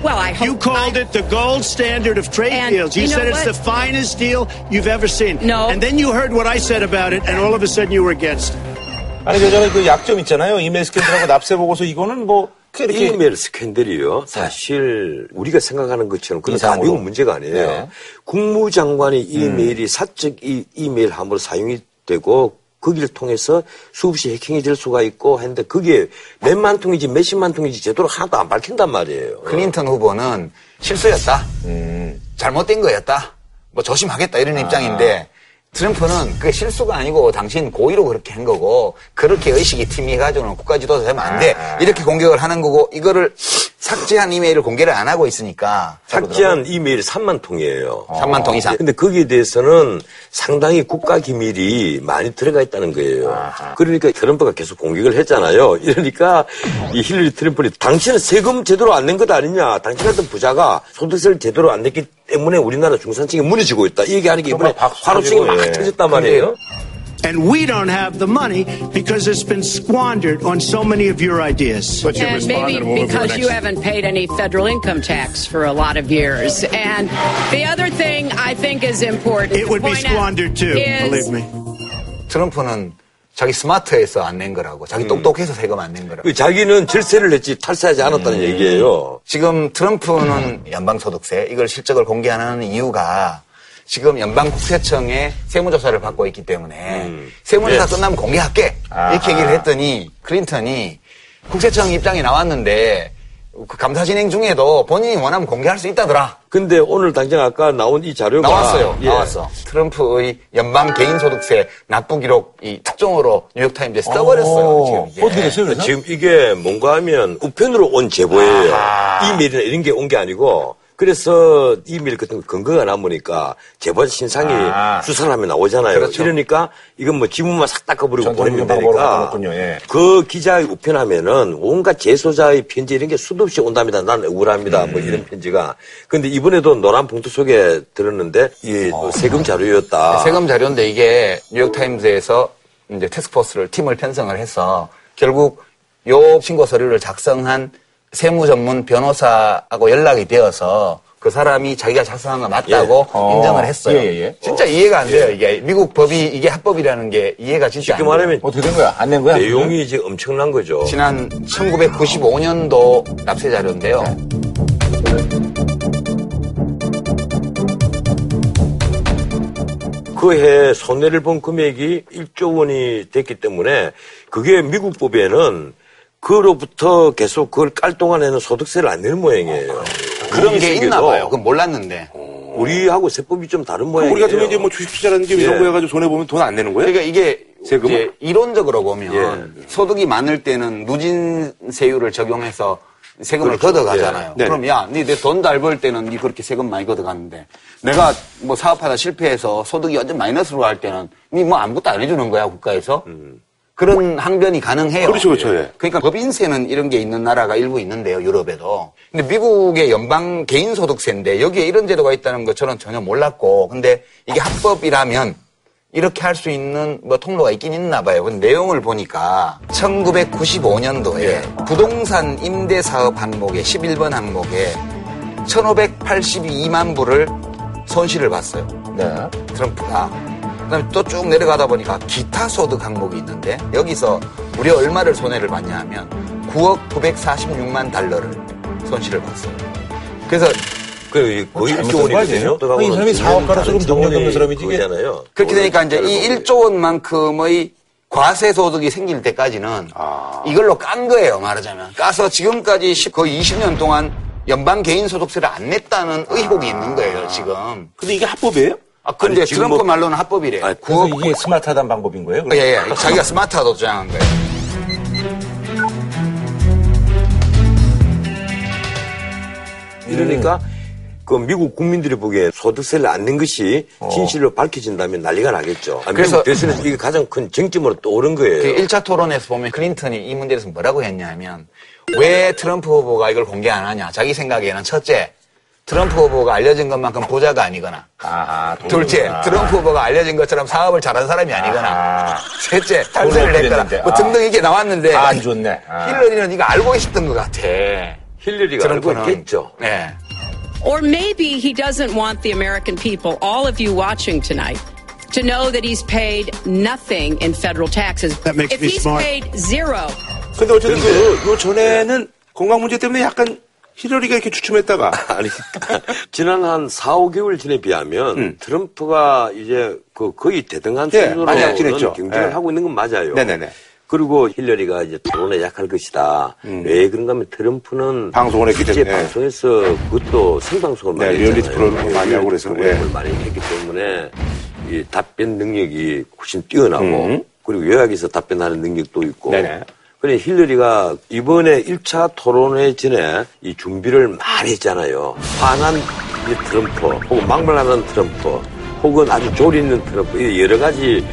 Well, I hope you called it the gold standard of trade deals. You said it's the finest deal you've ever seen. No. And then you heard what I said about it, and all of a sudden you were against it. 아니 그 전에 그 약점 있잖아요. 이메일 스캔들하고 납세 보고서 이거는 뭐 이렇게 이메일 스캔들이요. 사실 우리가 생각하는 것처럼 그런 다 미국 문제가 아니에요. 네. 국무장관이 이메일이 음. 사적 이 이메일 함으로 사용이 되고. 거기를 통해서 수없이 해킹이 될 수가 있고 했는데 그게 몇만 통인지 몇십만 통인지 제대로 하나도 안 밝힌단 말이에요. 클린턴 후보는 실수였다. 음. 잘못된 거였다. 뭐 조심하겠다 이런 아. 입장인데 트럼프는 그게 실수가 아니고 당신 고의로 그렇게 한 거고 그렇게 의식이 팀이 가지고는 국가 지도자 되면 안 돼. 아. 이렇게 공격을 하는 거고 이거를 삭제한 이메일을 공개를 안 하고 있으니까. 삭제한 이메일 삼만 통이에요. 삼만 통 이상. 근데 거기에 대해서는 상당히 국가 기밀이 많이 들어가 있다는 거예요. 아하. 그러니까 트럼프가 계속 공격을 했잖아요. 이러니까 이 힐러리 트럼프는 당신은 세금 제대로 안 낸 것 아니냐. 당신 같은 부자가 소득세를 제대로 안 냈기 때문에 우리나라 중산층이 무너지고 있다. 이 얘기하는 게 이번에 화로증이 막 터졌단 말이에요. And we don't have the money because it's been squandered on so many of your ideas. But and maybe because you haven't paid any federal income tax for a lot of years. And the other thing I think is important. It would be squandered too, believe me. 트럼프는 자기 스마트해서 안 낸 거라고. 자기 똑똑해서 세금 안 낸 거라고. 자기는 질세를 냈지 탈세하지 않았다는 음. 얘기예요. 지금 트럼프는 연방소득세 이걸 실적을 공개 안 하는 이유가 지금 연방국세청에 세무조사를 받고 있기 때문에 음. 세무조사 네. 끝나면 공개할게. 아. 이렇게 얘기를 했더니 클린턴이 국세청 입장이 나왔는데 그 감사 진행 중에도 본인이 원하면 공개할 수 있다더라. 근데 오늘 당장 아까 나온 이 자료가 나왔어요. 예. 나왔어. 트럼프의 연방 개인소득세 납부 기록이 특종으로 뉴욕타임즈에 써버렸어요. 지금 어떻게 됐어요? 그래서? 지금 이게 뭔가 하면 우편으로 온 제보예요. 아하. 이메일이나 이런 게 온 게 아니고. 그래서 이메일 같은 거 근거가 남으니까 제보자 신상이 아. 수사를 하면 나오잖아요. 그렇죠. 이러니까 이건 뭐 지문만 싹 닦아버리고 보내면 되니까 예. 그 기자의 우편하면은 온갖 제소자의 편지 이런 게 수도 없이 온답니다. 난 억울합니다. 음. 뭐 이런 편지가. 근데 이번에도 노란 봉투 속에 들었는데 이 어. 세금 자료였다. 세금 자료인데 이게 뉴욕타임즈에서 이제 태스크포스를 팀을 편성을 해서 결국 요 신고 서류를 작성한 세무 전문 변호사하고 연락이 되어서 그 사람이 자기가 작성한 거 맞다고 예. 어. 인정을 했어요. 예, 예. 진짜 어. 이해가 안 돼요. 예. 이게 미국 법이 이게 합법이라는 게 이해가 진짜 쉽게 안 말하면 돼요. 어떻게 된 거야? 안 낸 거야? 내용이 이제 엄청난 거죠. 지난 천구백구십오 년도 납세 자료인데요. 그 해 손해를 본 금액이 일조 원이 됐기 때문에 그게 미국 법에는 그로부터 계속 그걸 깔 동안에는 소득세를 안 낼 모양이에요. 어, 그런 게 있나 봐요. 그건 몰랐는데. 어. 우리하고 세법이 좀 다른 모양이에요. 우리 같은 경우는 이제 뭐 주식 투자라는 게 이런 예. 거 해가지고 손해보면 돈 안 내는 거예요? 그러니까 이게 세금을? 이론적으로 보면 예. 소득이 많을 때는 누진세율을 적용해서 세금을 그렇죠. 걷어가잖아요. 예. 그럼 야, 니 내 돈 잘 벌 때는 니 그렇게 세금 많이 걷어갔는데 내가 뭐 사업하다 실패해서 소득이 완전 마이너스로 갈 때는 니 뭐 아무것도 안 해주는 거야, 국가에서. 음. 그런 항변이 가능해요. 그렇죠, 그렇죠. 예. 그러니까 법인세는 이런 게 있는 나라가 일부 있는데요, 유럽에도. 근데 미국의 연방 개인소득세인데 여기에 이런 제도가 있다는 거 저는 전혀 몰랐고, 근데 이게 합법이라면 이렇게 할 수 있는 뭐 통로가 있긴 있나 봐요. 근데 내용을 보니까 천구백구십오 년도에 예. 부동산 임대사업 항목에 십일 번 항목에 천오백팔십이만 불을 손실을 봤어요. 네. 트럼프가. 그다음에 또 쭉 내려가다 보니까 기타 소득 항목이 있는데 여기서 무려 얼마를 손해를 봤냐 하면 구억 구백사십육만 달러를 손실을 봤어요. 그래서 그 거의 일조 원이거든요. 이 사람이 사업가로 조금 정년 넘는 사람이지. 그렇게 되니까 이제 이 일조 원만큼의 과세 소득이 생길 때까지는 아. 이걸로 깐 거예요, 말하자면. 까서 지금까지 거의 이십 년 동안 연방 개인 소득세를 안 냈다는 의혹이 아. 있는 거예요, 지금. 근데 이게 합법이에요? 아, 근데 아니, 트럼프 뭐... 말로는 합법이래요. 아니, 그래서 구억... 이게 스마트하다는 방법인 거예요? 그럼? 예, 예. 자기가 스마트하다고 주장한 거예요. 음. 이러니까 그 미국 국민들이 보기에 소득세를 안 낸 것이 진실로 어. 밝혀진다면 난리가 나겠죠. 아, 그래서 대선에서 이게 가장 큰 쟁점으로 떠오른 거예요. 그 일 차 토론에서 보면 클린턴이 이 문제에 대해서 뭐라고 했냐면 왜 트럼프 후보가 이걸 공개 안 하냐. 자기 생각에는 첫째. 트럼프 후보가 알려진 것만큼 부자가 아니거나 아하, 둘째, 트럼프 후보가 알려진 것처럼 사업을 잘한 사람이 아니거나 아하. 셋째, 탈세를 했거나 뭐 등등 이게 나왔는데 아, 안 좋네. 아. 힐러리는 이거 알고 있었던 것 같아. 힐러리가 트럼프는, 알고 있겠죠. 네. Or maybe he doesn't want the American people, all of you watching tonight, to know that he's paid nothing in federal taxes. That makes If me he's smart. paid zero. 근데 어쨌든 그 전에는 건강 문제 때문에 약간 힐러리가 이렇게 주춤했다가. 아니, 지난 한 사오 개월 전에 비하면 음. 트럼프가 이제 그 거의 대등한 예, 수준으로 경쟁을 예. 하고 있는 건 맞아요. 네네네. 그리고 힐러리가 이제 토론에 약할 것이다. 음. 왜 그런가 하면 트럼프는 방송을 했기 때문에. 방송에서 예. 그것도 생방송을 네, 많이 했잖아요. 리얼리티 프로그램을 많이 하고 그래서. 프로그램을 예. 많이 했기 때문에 이 답변 능력이 훨씬 뛰어나고 음. 그리고 요약에서 답변하는 능력도 있고. 네네. 그래, 힐러리가 이번에 일 차 토론회 전에 이 준비를 많이 했잖아요. 화난 트럼프, 혹은 막말하는 트럼프, 혹은 아주 조리는 트럼프, 여러 가지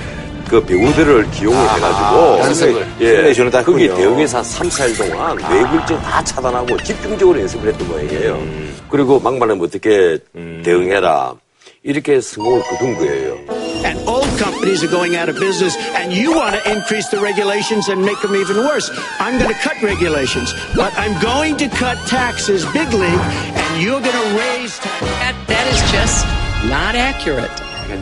그 배우들을 기용을 아, 해가지고. 연습을. 예. 거기 대응에서 삼, 사일 동안 아. 외국증 다 차단하고 집중적으로 연습을 했던 거예요. 음. 그리고 막말하면 어떻게 음. 대응해라. 이렇게 성공을 거둔 거예요. And old companies are going out of business, and you want to increase the regulations and make them even worse. I'm going to cut regulations, but I'm going to cut taxes big league, and you're going to raise taxes. That, that is just not accurate.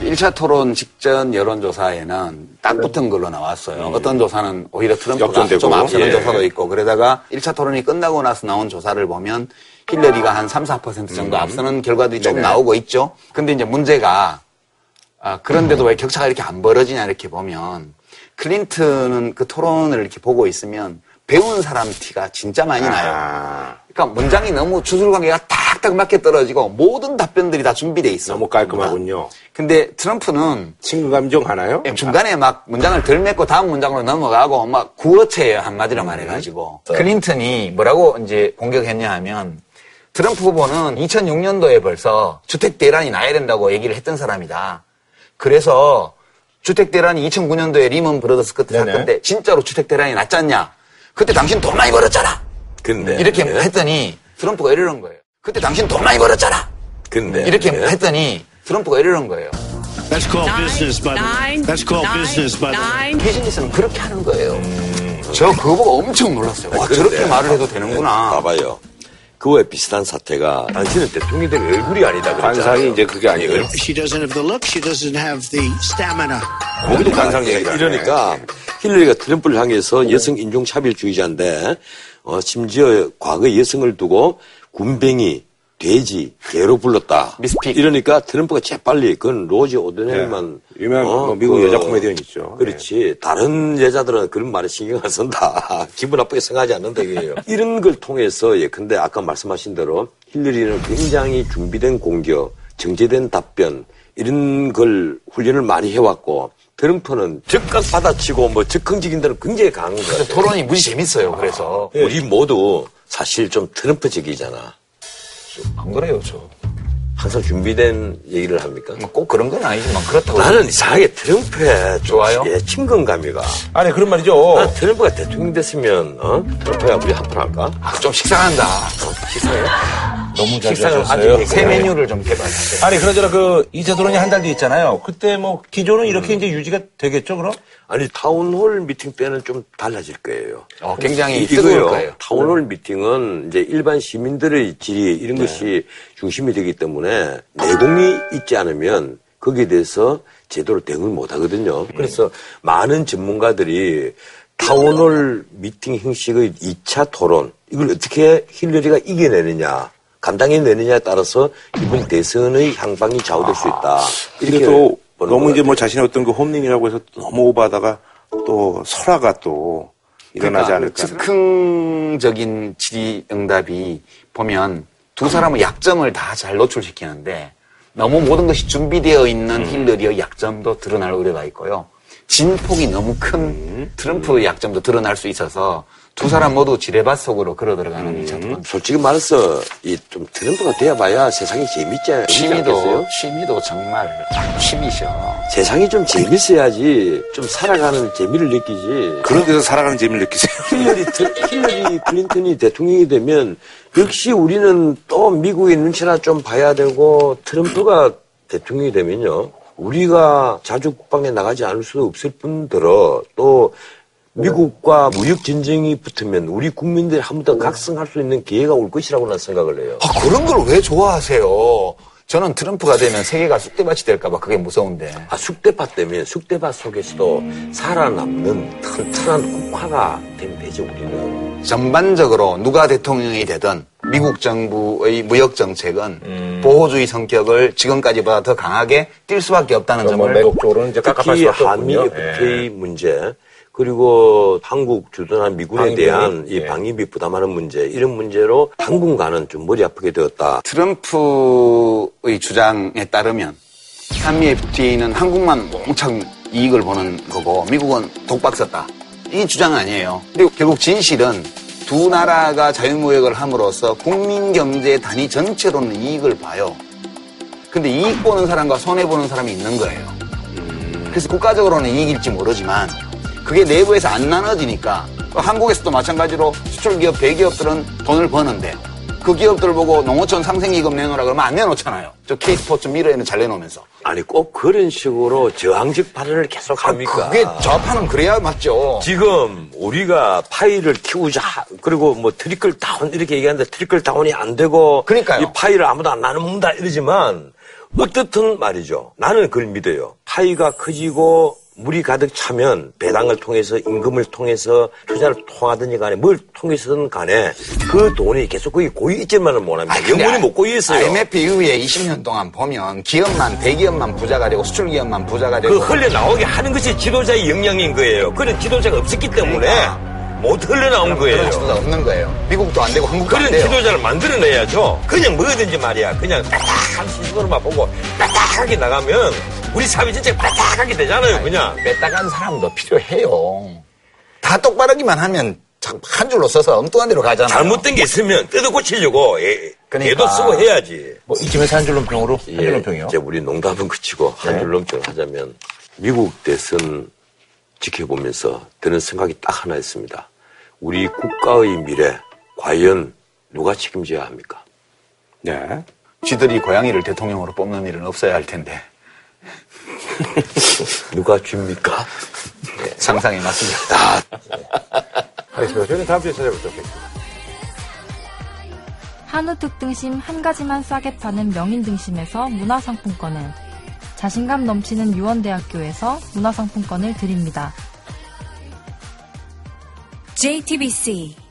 일 차 토론 직전 여론조사에는 딱 붙은 걸로 나왔어요. 음. 어떤 조사는 오히려 트럼프가 좀 앞서는 예. 조사도 있고 그러다가 일 차 토론이 끝나고 나서 나온 조사를 보면 힐러리가 한 삼, 사 퍼센트 정도 음. 앞서는 결과들이 좀 나오고 있죠. 근데 이제 문제가 아, 그런데도 음. 왜 격차가 이렇게 안 벌어지냐 이렇게 보면 클린턴은 그 토론을 이렇게 보고 있으면 배운 사람 티가 진짜 많이 나요. 아. 그러니까 문장이 너무 주술관계가 딱딱 맞게 떨어지고 모든 답변들이 다 준비돼 있어. 너무 깔끔하군요. 근데 트럼프는 친구 감정 하나요? 중간에 막 문장을 덜 맺고 다음 문장으로 넘어가고 막 구어체예요, 한마디로 말해가지고. 음. 클린턴이 뭐라고 이제 공격했냐 하면 트럼프 후보는 이천육 년도에 벌써 주택 대란이 나야 된다고 얘기를 했던 사람이다. 그래서 주택 대란이 이천구 년도에 리먼 브라더스 그때 사건인데 진짜로 주택 대란이 났지 않냐? 그때 당신 돈 많이 벌었잖아. 근데. 이렇게 네. 했더니 트럼프가 이러는 거예요. 그때 당신 돈 많이 벌었잖아. 근데. 이렇게 네. 했더니 트럼프가 이러는 거예요. That's called business, by the way. That's called business, by the way. 비즈니스는 그렇게 하는 거예요. 음... 저 그거 보고 엄청 놀랐어요. 와, 근데, 저렇게 말을 해도 되는구나. 네, 봐봐요. 그거에 비슷한 사태가 당신은 대통령이 된 얼굴이 아니다. 관상이 이제 그게 아니고요. She doesn't have the look. She doesn't have the stamina. 거기도 관상 얘기가 이러니까 힐러리가 트럼프를 향해서 여성 인종차별주의자인데 어, 심지어 과거 여성을 두고 군뱅이, 돼지, 개로 불렀다. 미스픽. 이러니까 트럼프가 재빨리 그건 로지 오드넬만 네. 유명한 어, 미국 그, 여자 코미디언 있죠. 그렇지. 네. 다른 여자들은 그런 말에 신경 안 쓴다. 기분 나쁘게 생각하지 않는다 이거예요. 이런 걸 통해서 예, 근데 아까 말씀하신 대로 힐러리는 굉장히 준비된 공격, 정제된 답변 이런 걸 훈련을 많이 해왔고 트럼프는 즉각 받아치고 뭐 즉흥적인 데는 굉장히 강한 것 같아요. 토론이 무지 재밌어요. 아, 그래서 예. 우리 모두 사실 좀 트럼프적이잖아. 안 그래요, 저. 항상 준비된 얘기를 합니까? 꼭 그런 건 아니지만 그렇다고. 나는 이상하게 트럼프에 좋아요. 예, 친근감이가. 아니 그런 말이죠. 난 트럼프가 대통령 됐으면 어? 트럼프야 우리 한판 할까? 아, 좀 식상한다. 식상해요? 너무 잘하셨어요. 새 메뉴를 좀 개발했어요. 아니 그러저나 그 이 차 토론이 한 달 뒤 있잖아요. 그때 뭐 기조는 음. 이렇게 이제 유지가 되겠죠, 그럼? 아니 타운홀 미팅 때는 좀 달라질 거예요. 어, 굉장히 뜨거울 거예요. 타운홀 네. 미팅은 이제 일반 시민들의 질의 이런 네. 것이 중심이 되기 때문에 내공이 있지 않으면 거기에 대해서 제대로 대응을 못 하거든요. 그래서 음. 많은 전문가들이 타운홀 미팅 형식의 이 차 토론 이걸 어떻게 힐러리가 이겨내느냐. 감당해내느냐에 따라서 이번 대선의 향방이 좌우될 수 있다. 이렇게 또 너무 이제 뭐 자신의 어떤 그 홈링이라고 해서 너무 오버하다가 또 설화가 또 일어나지 그러니까 않을까. 즉흥적인 질의응답이 보면 두 사람의 약점을 다 잘 노출시키는데 너무 모든 것이 준비되어 있는 힐러리의 약점도 드러날 우려가 있고요. 진폭이 너무 큰 트럼프의 약점도 드러날 수 있어서 두 사람 모두 지뢰밭 속으로 걸어 들어가는 음, 이 차 토론. 솔직히 말해서 이 좀 트럼프가 돼봐야 세상이 재밌지. 취미도 취미도 정말 취미셔. 세상이 좀 재밌어야지 좀 살아가는 재미를 느끼지. 그런 데서 살아가는 재미를 느끼세요. 힐러리 힐러리 클린턴이 대통령이 되면 역시 우리는 또 미국의 눈치나 좀 봐야 되고 트럼프가 대통령이 되면요 우리가 자주 국방에 나가지 않을 수 없을 뿐더러 또. 미국과 무역 전쟁이 붙으면 우리 국민들이 한 번 더 각성할 수 있는 기회가 올 것이라고 난 생각을 해요. 아, 그런 걸 왜 좋아하세요? 저는 트럼프가 되면 세계가 쑥대밭이 될까봐 그게 무서운데. 아, 쑥대밭 되면 쑥대밭 속에서도 살아남는 튼튼한 국화가 되면 되지, 우리는. 전반적으로 누가 대통령이 되든 미국 정부의 무역 정책은 음. 보호주의 성격을 지금까지보다 더 강하게 띌 수밖에 없다는 점을. 매국적으로는 이제 깝깝할 수밖에 없군요. 특히 한미의 예. 문제. 그리고 한국 주둔한 미군에 방위, 대한 이 방위비 부담하는 문제 이런 문제로 당분간은 좀 머리 아프게 되었다. 트럼프의 주장에 따르면 한미 에프티에이는 한국만 몽창 이익을 보는 거고 미국은 독박 썼다. 이 주장 아니에요. 그리고 결국 진실은 두 나라가 자유무역을 함으로써 국민 경제 단위 전체로는 이익을 봐요. 근데 이익 보는 사람과 손해 보는 사람이 있는 거예요. 그래서 국가적으로는 이익일지 모르지만 그게 내부에서 안 나눠지니까 한국에서도 마찬가지로 수출기업, 대기업들은 돈을 버는데 그 기업들 보고 농어촌 상생기금 내놓으라 그러면 안 내놓잖아요. 저 K스포츠 미래에는 잘 내놓으면서. 아니 꼭 그런 식으로 저항적 발언을 계속 합니까? 그게 좌파는 그래야 맞죠. 지금 우리가 파이를 키우자 그리고 뭐 트리클 다운 이렇게 얘기하는데 트리클 다운이 안 되고 그러니까요. 이 파이를 아무도 안 나눠 먹는다 이러지만 어떻든 말이죠. 나는 그걸 믿어요. 파이가 커지고 물이 가득 차면 배당을 통해서 임금을 통해서 투자를 통하든지 간에 뭘 통해서든 간에 그 돈이 계속 거기 고이 있지만은 못합니다. 영원히 못 고이 있어요. 아이엠에프 이후에 이십 년 동안 보면 기업만 대기업만 부자가 되고 수출기업만 부자가 되고 그 흘려나오게 하는 것이 지도자의 역량인 거예요. 그런 지도자가 없었기 때문에 그러니까. 못 흘러나온 거예요. 그런 지도자 없는 거예요. 미국도 안 되고 한국도 안 돼요. 그런 지도자를 만들어내야죠. 그냥 뭐든지 말이야. 그냥 딱딱한 시선으로만 보고 딱딱하게 나가면 우리 삶이 진짜 딱딱하게 되잖아요. 아니, 그냥. 딱딱한 사람도 필요해요. 다 똑바르기만 하면 한 줄로 써서 엉뚱한 데로 가잖아요. 잘못된 게 있으면 뜯어 고치려고 애, 그러니까. 애도 쓰고 해야지. 뭐 이쯤에서 한 줄 논평으로? 한 줄 논평이요? 이제 우리 농담은 그치고 네. 한 줄 논평 하자면 미국 대선 지켜보면서 드는 생각이 딱 하나 있습니다. 우리 국가의 미래 과연 누가 책임져야 합니까? 네. 쥐들이 고양이를 대통령으로 뽑는 일은 없어야 할 텐데. 누가 쥐입니까? 네. 상상이 맞습니다. 알겠습니다. 저희는 다음 주에 찾아뵙도록 하겠습니다. 한우 특등심 한 가지만 싸게 파는 명인 등심에서 문화상품권을, 자신감 넘치는 유원대학교에서 문화상품권을 드립니다. 제이티비씨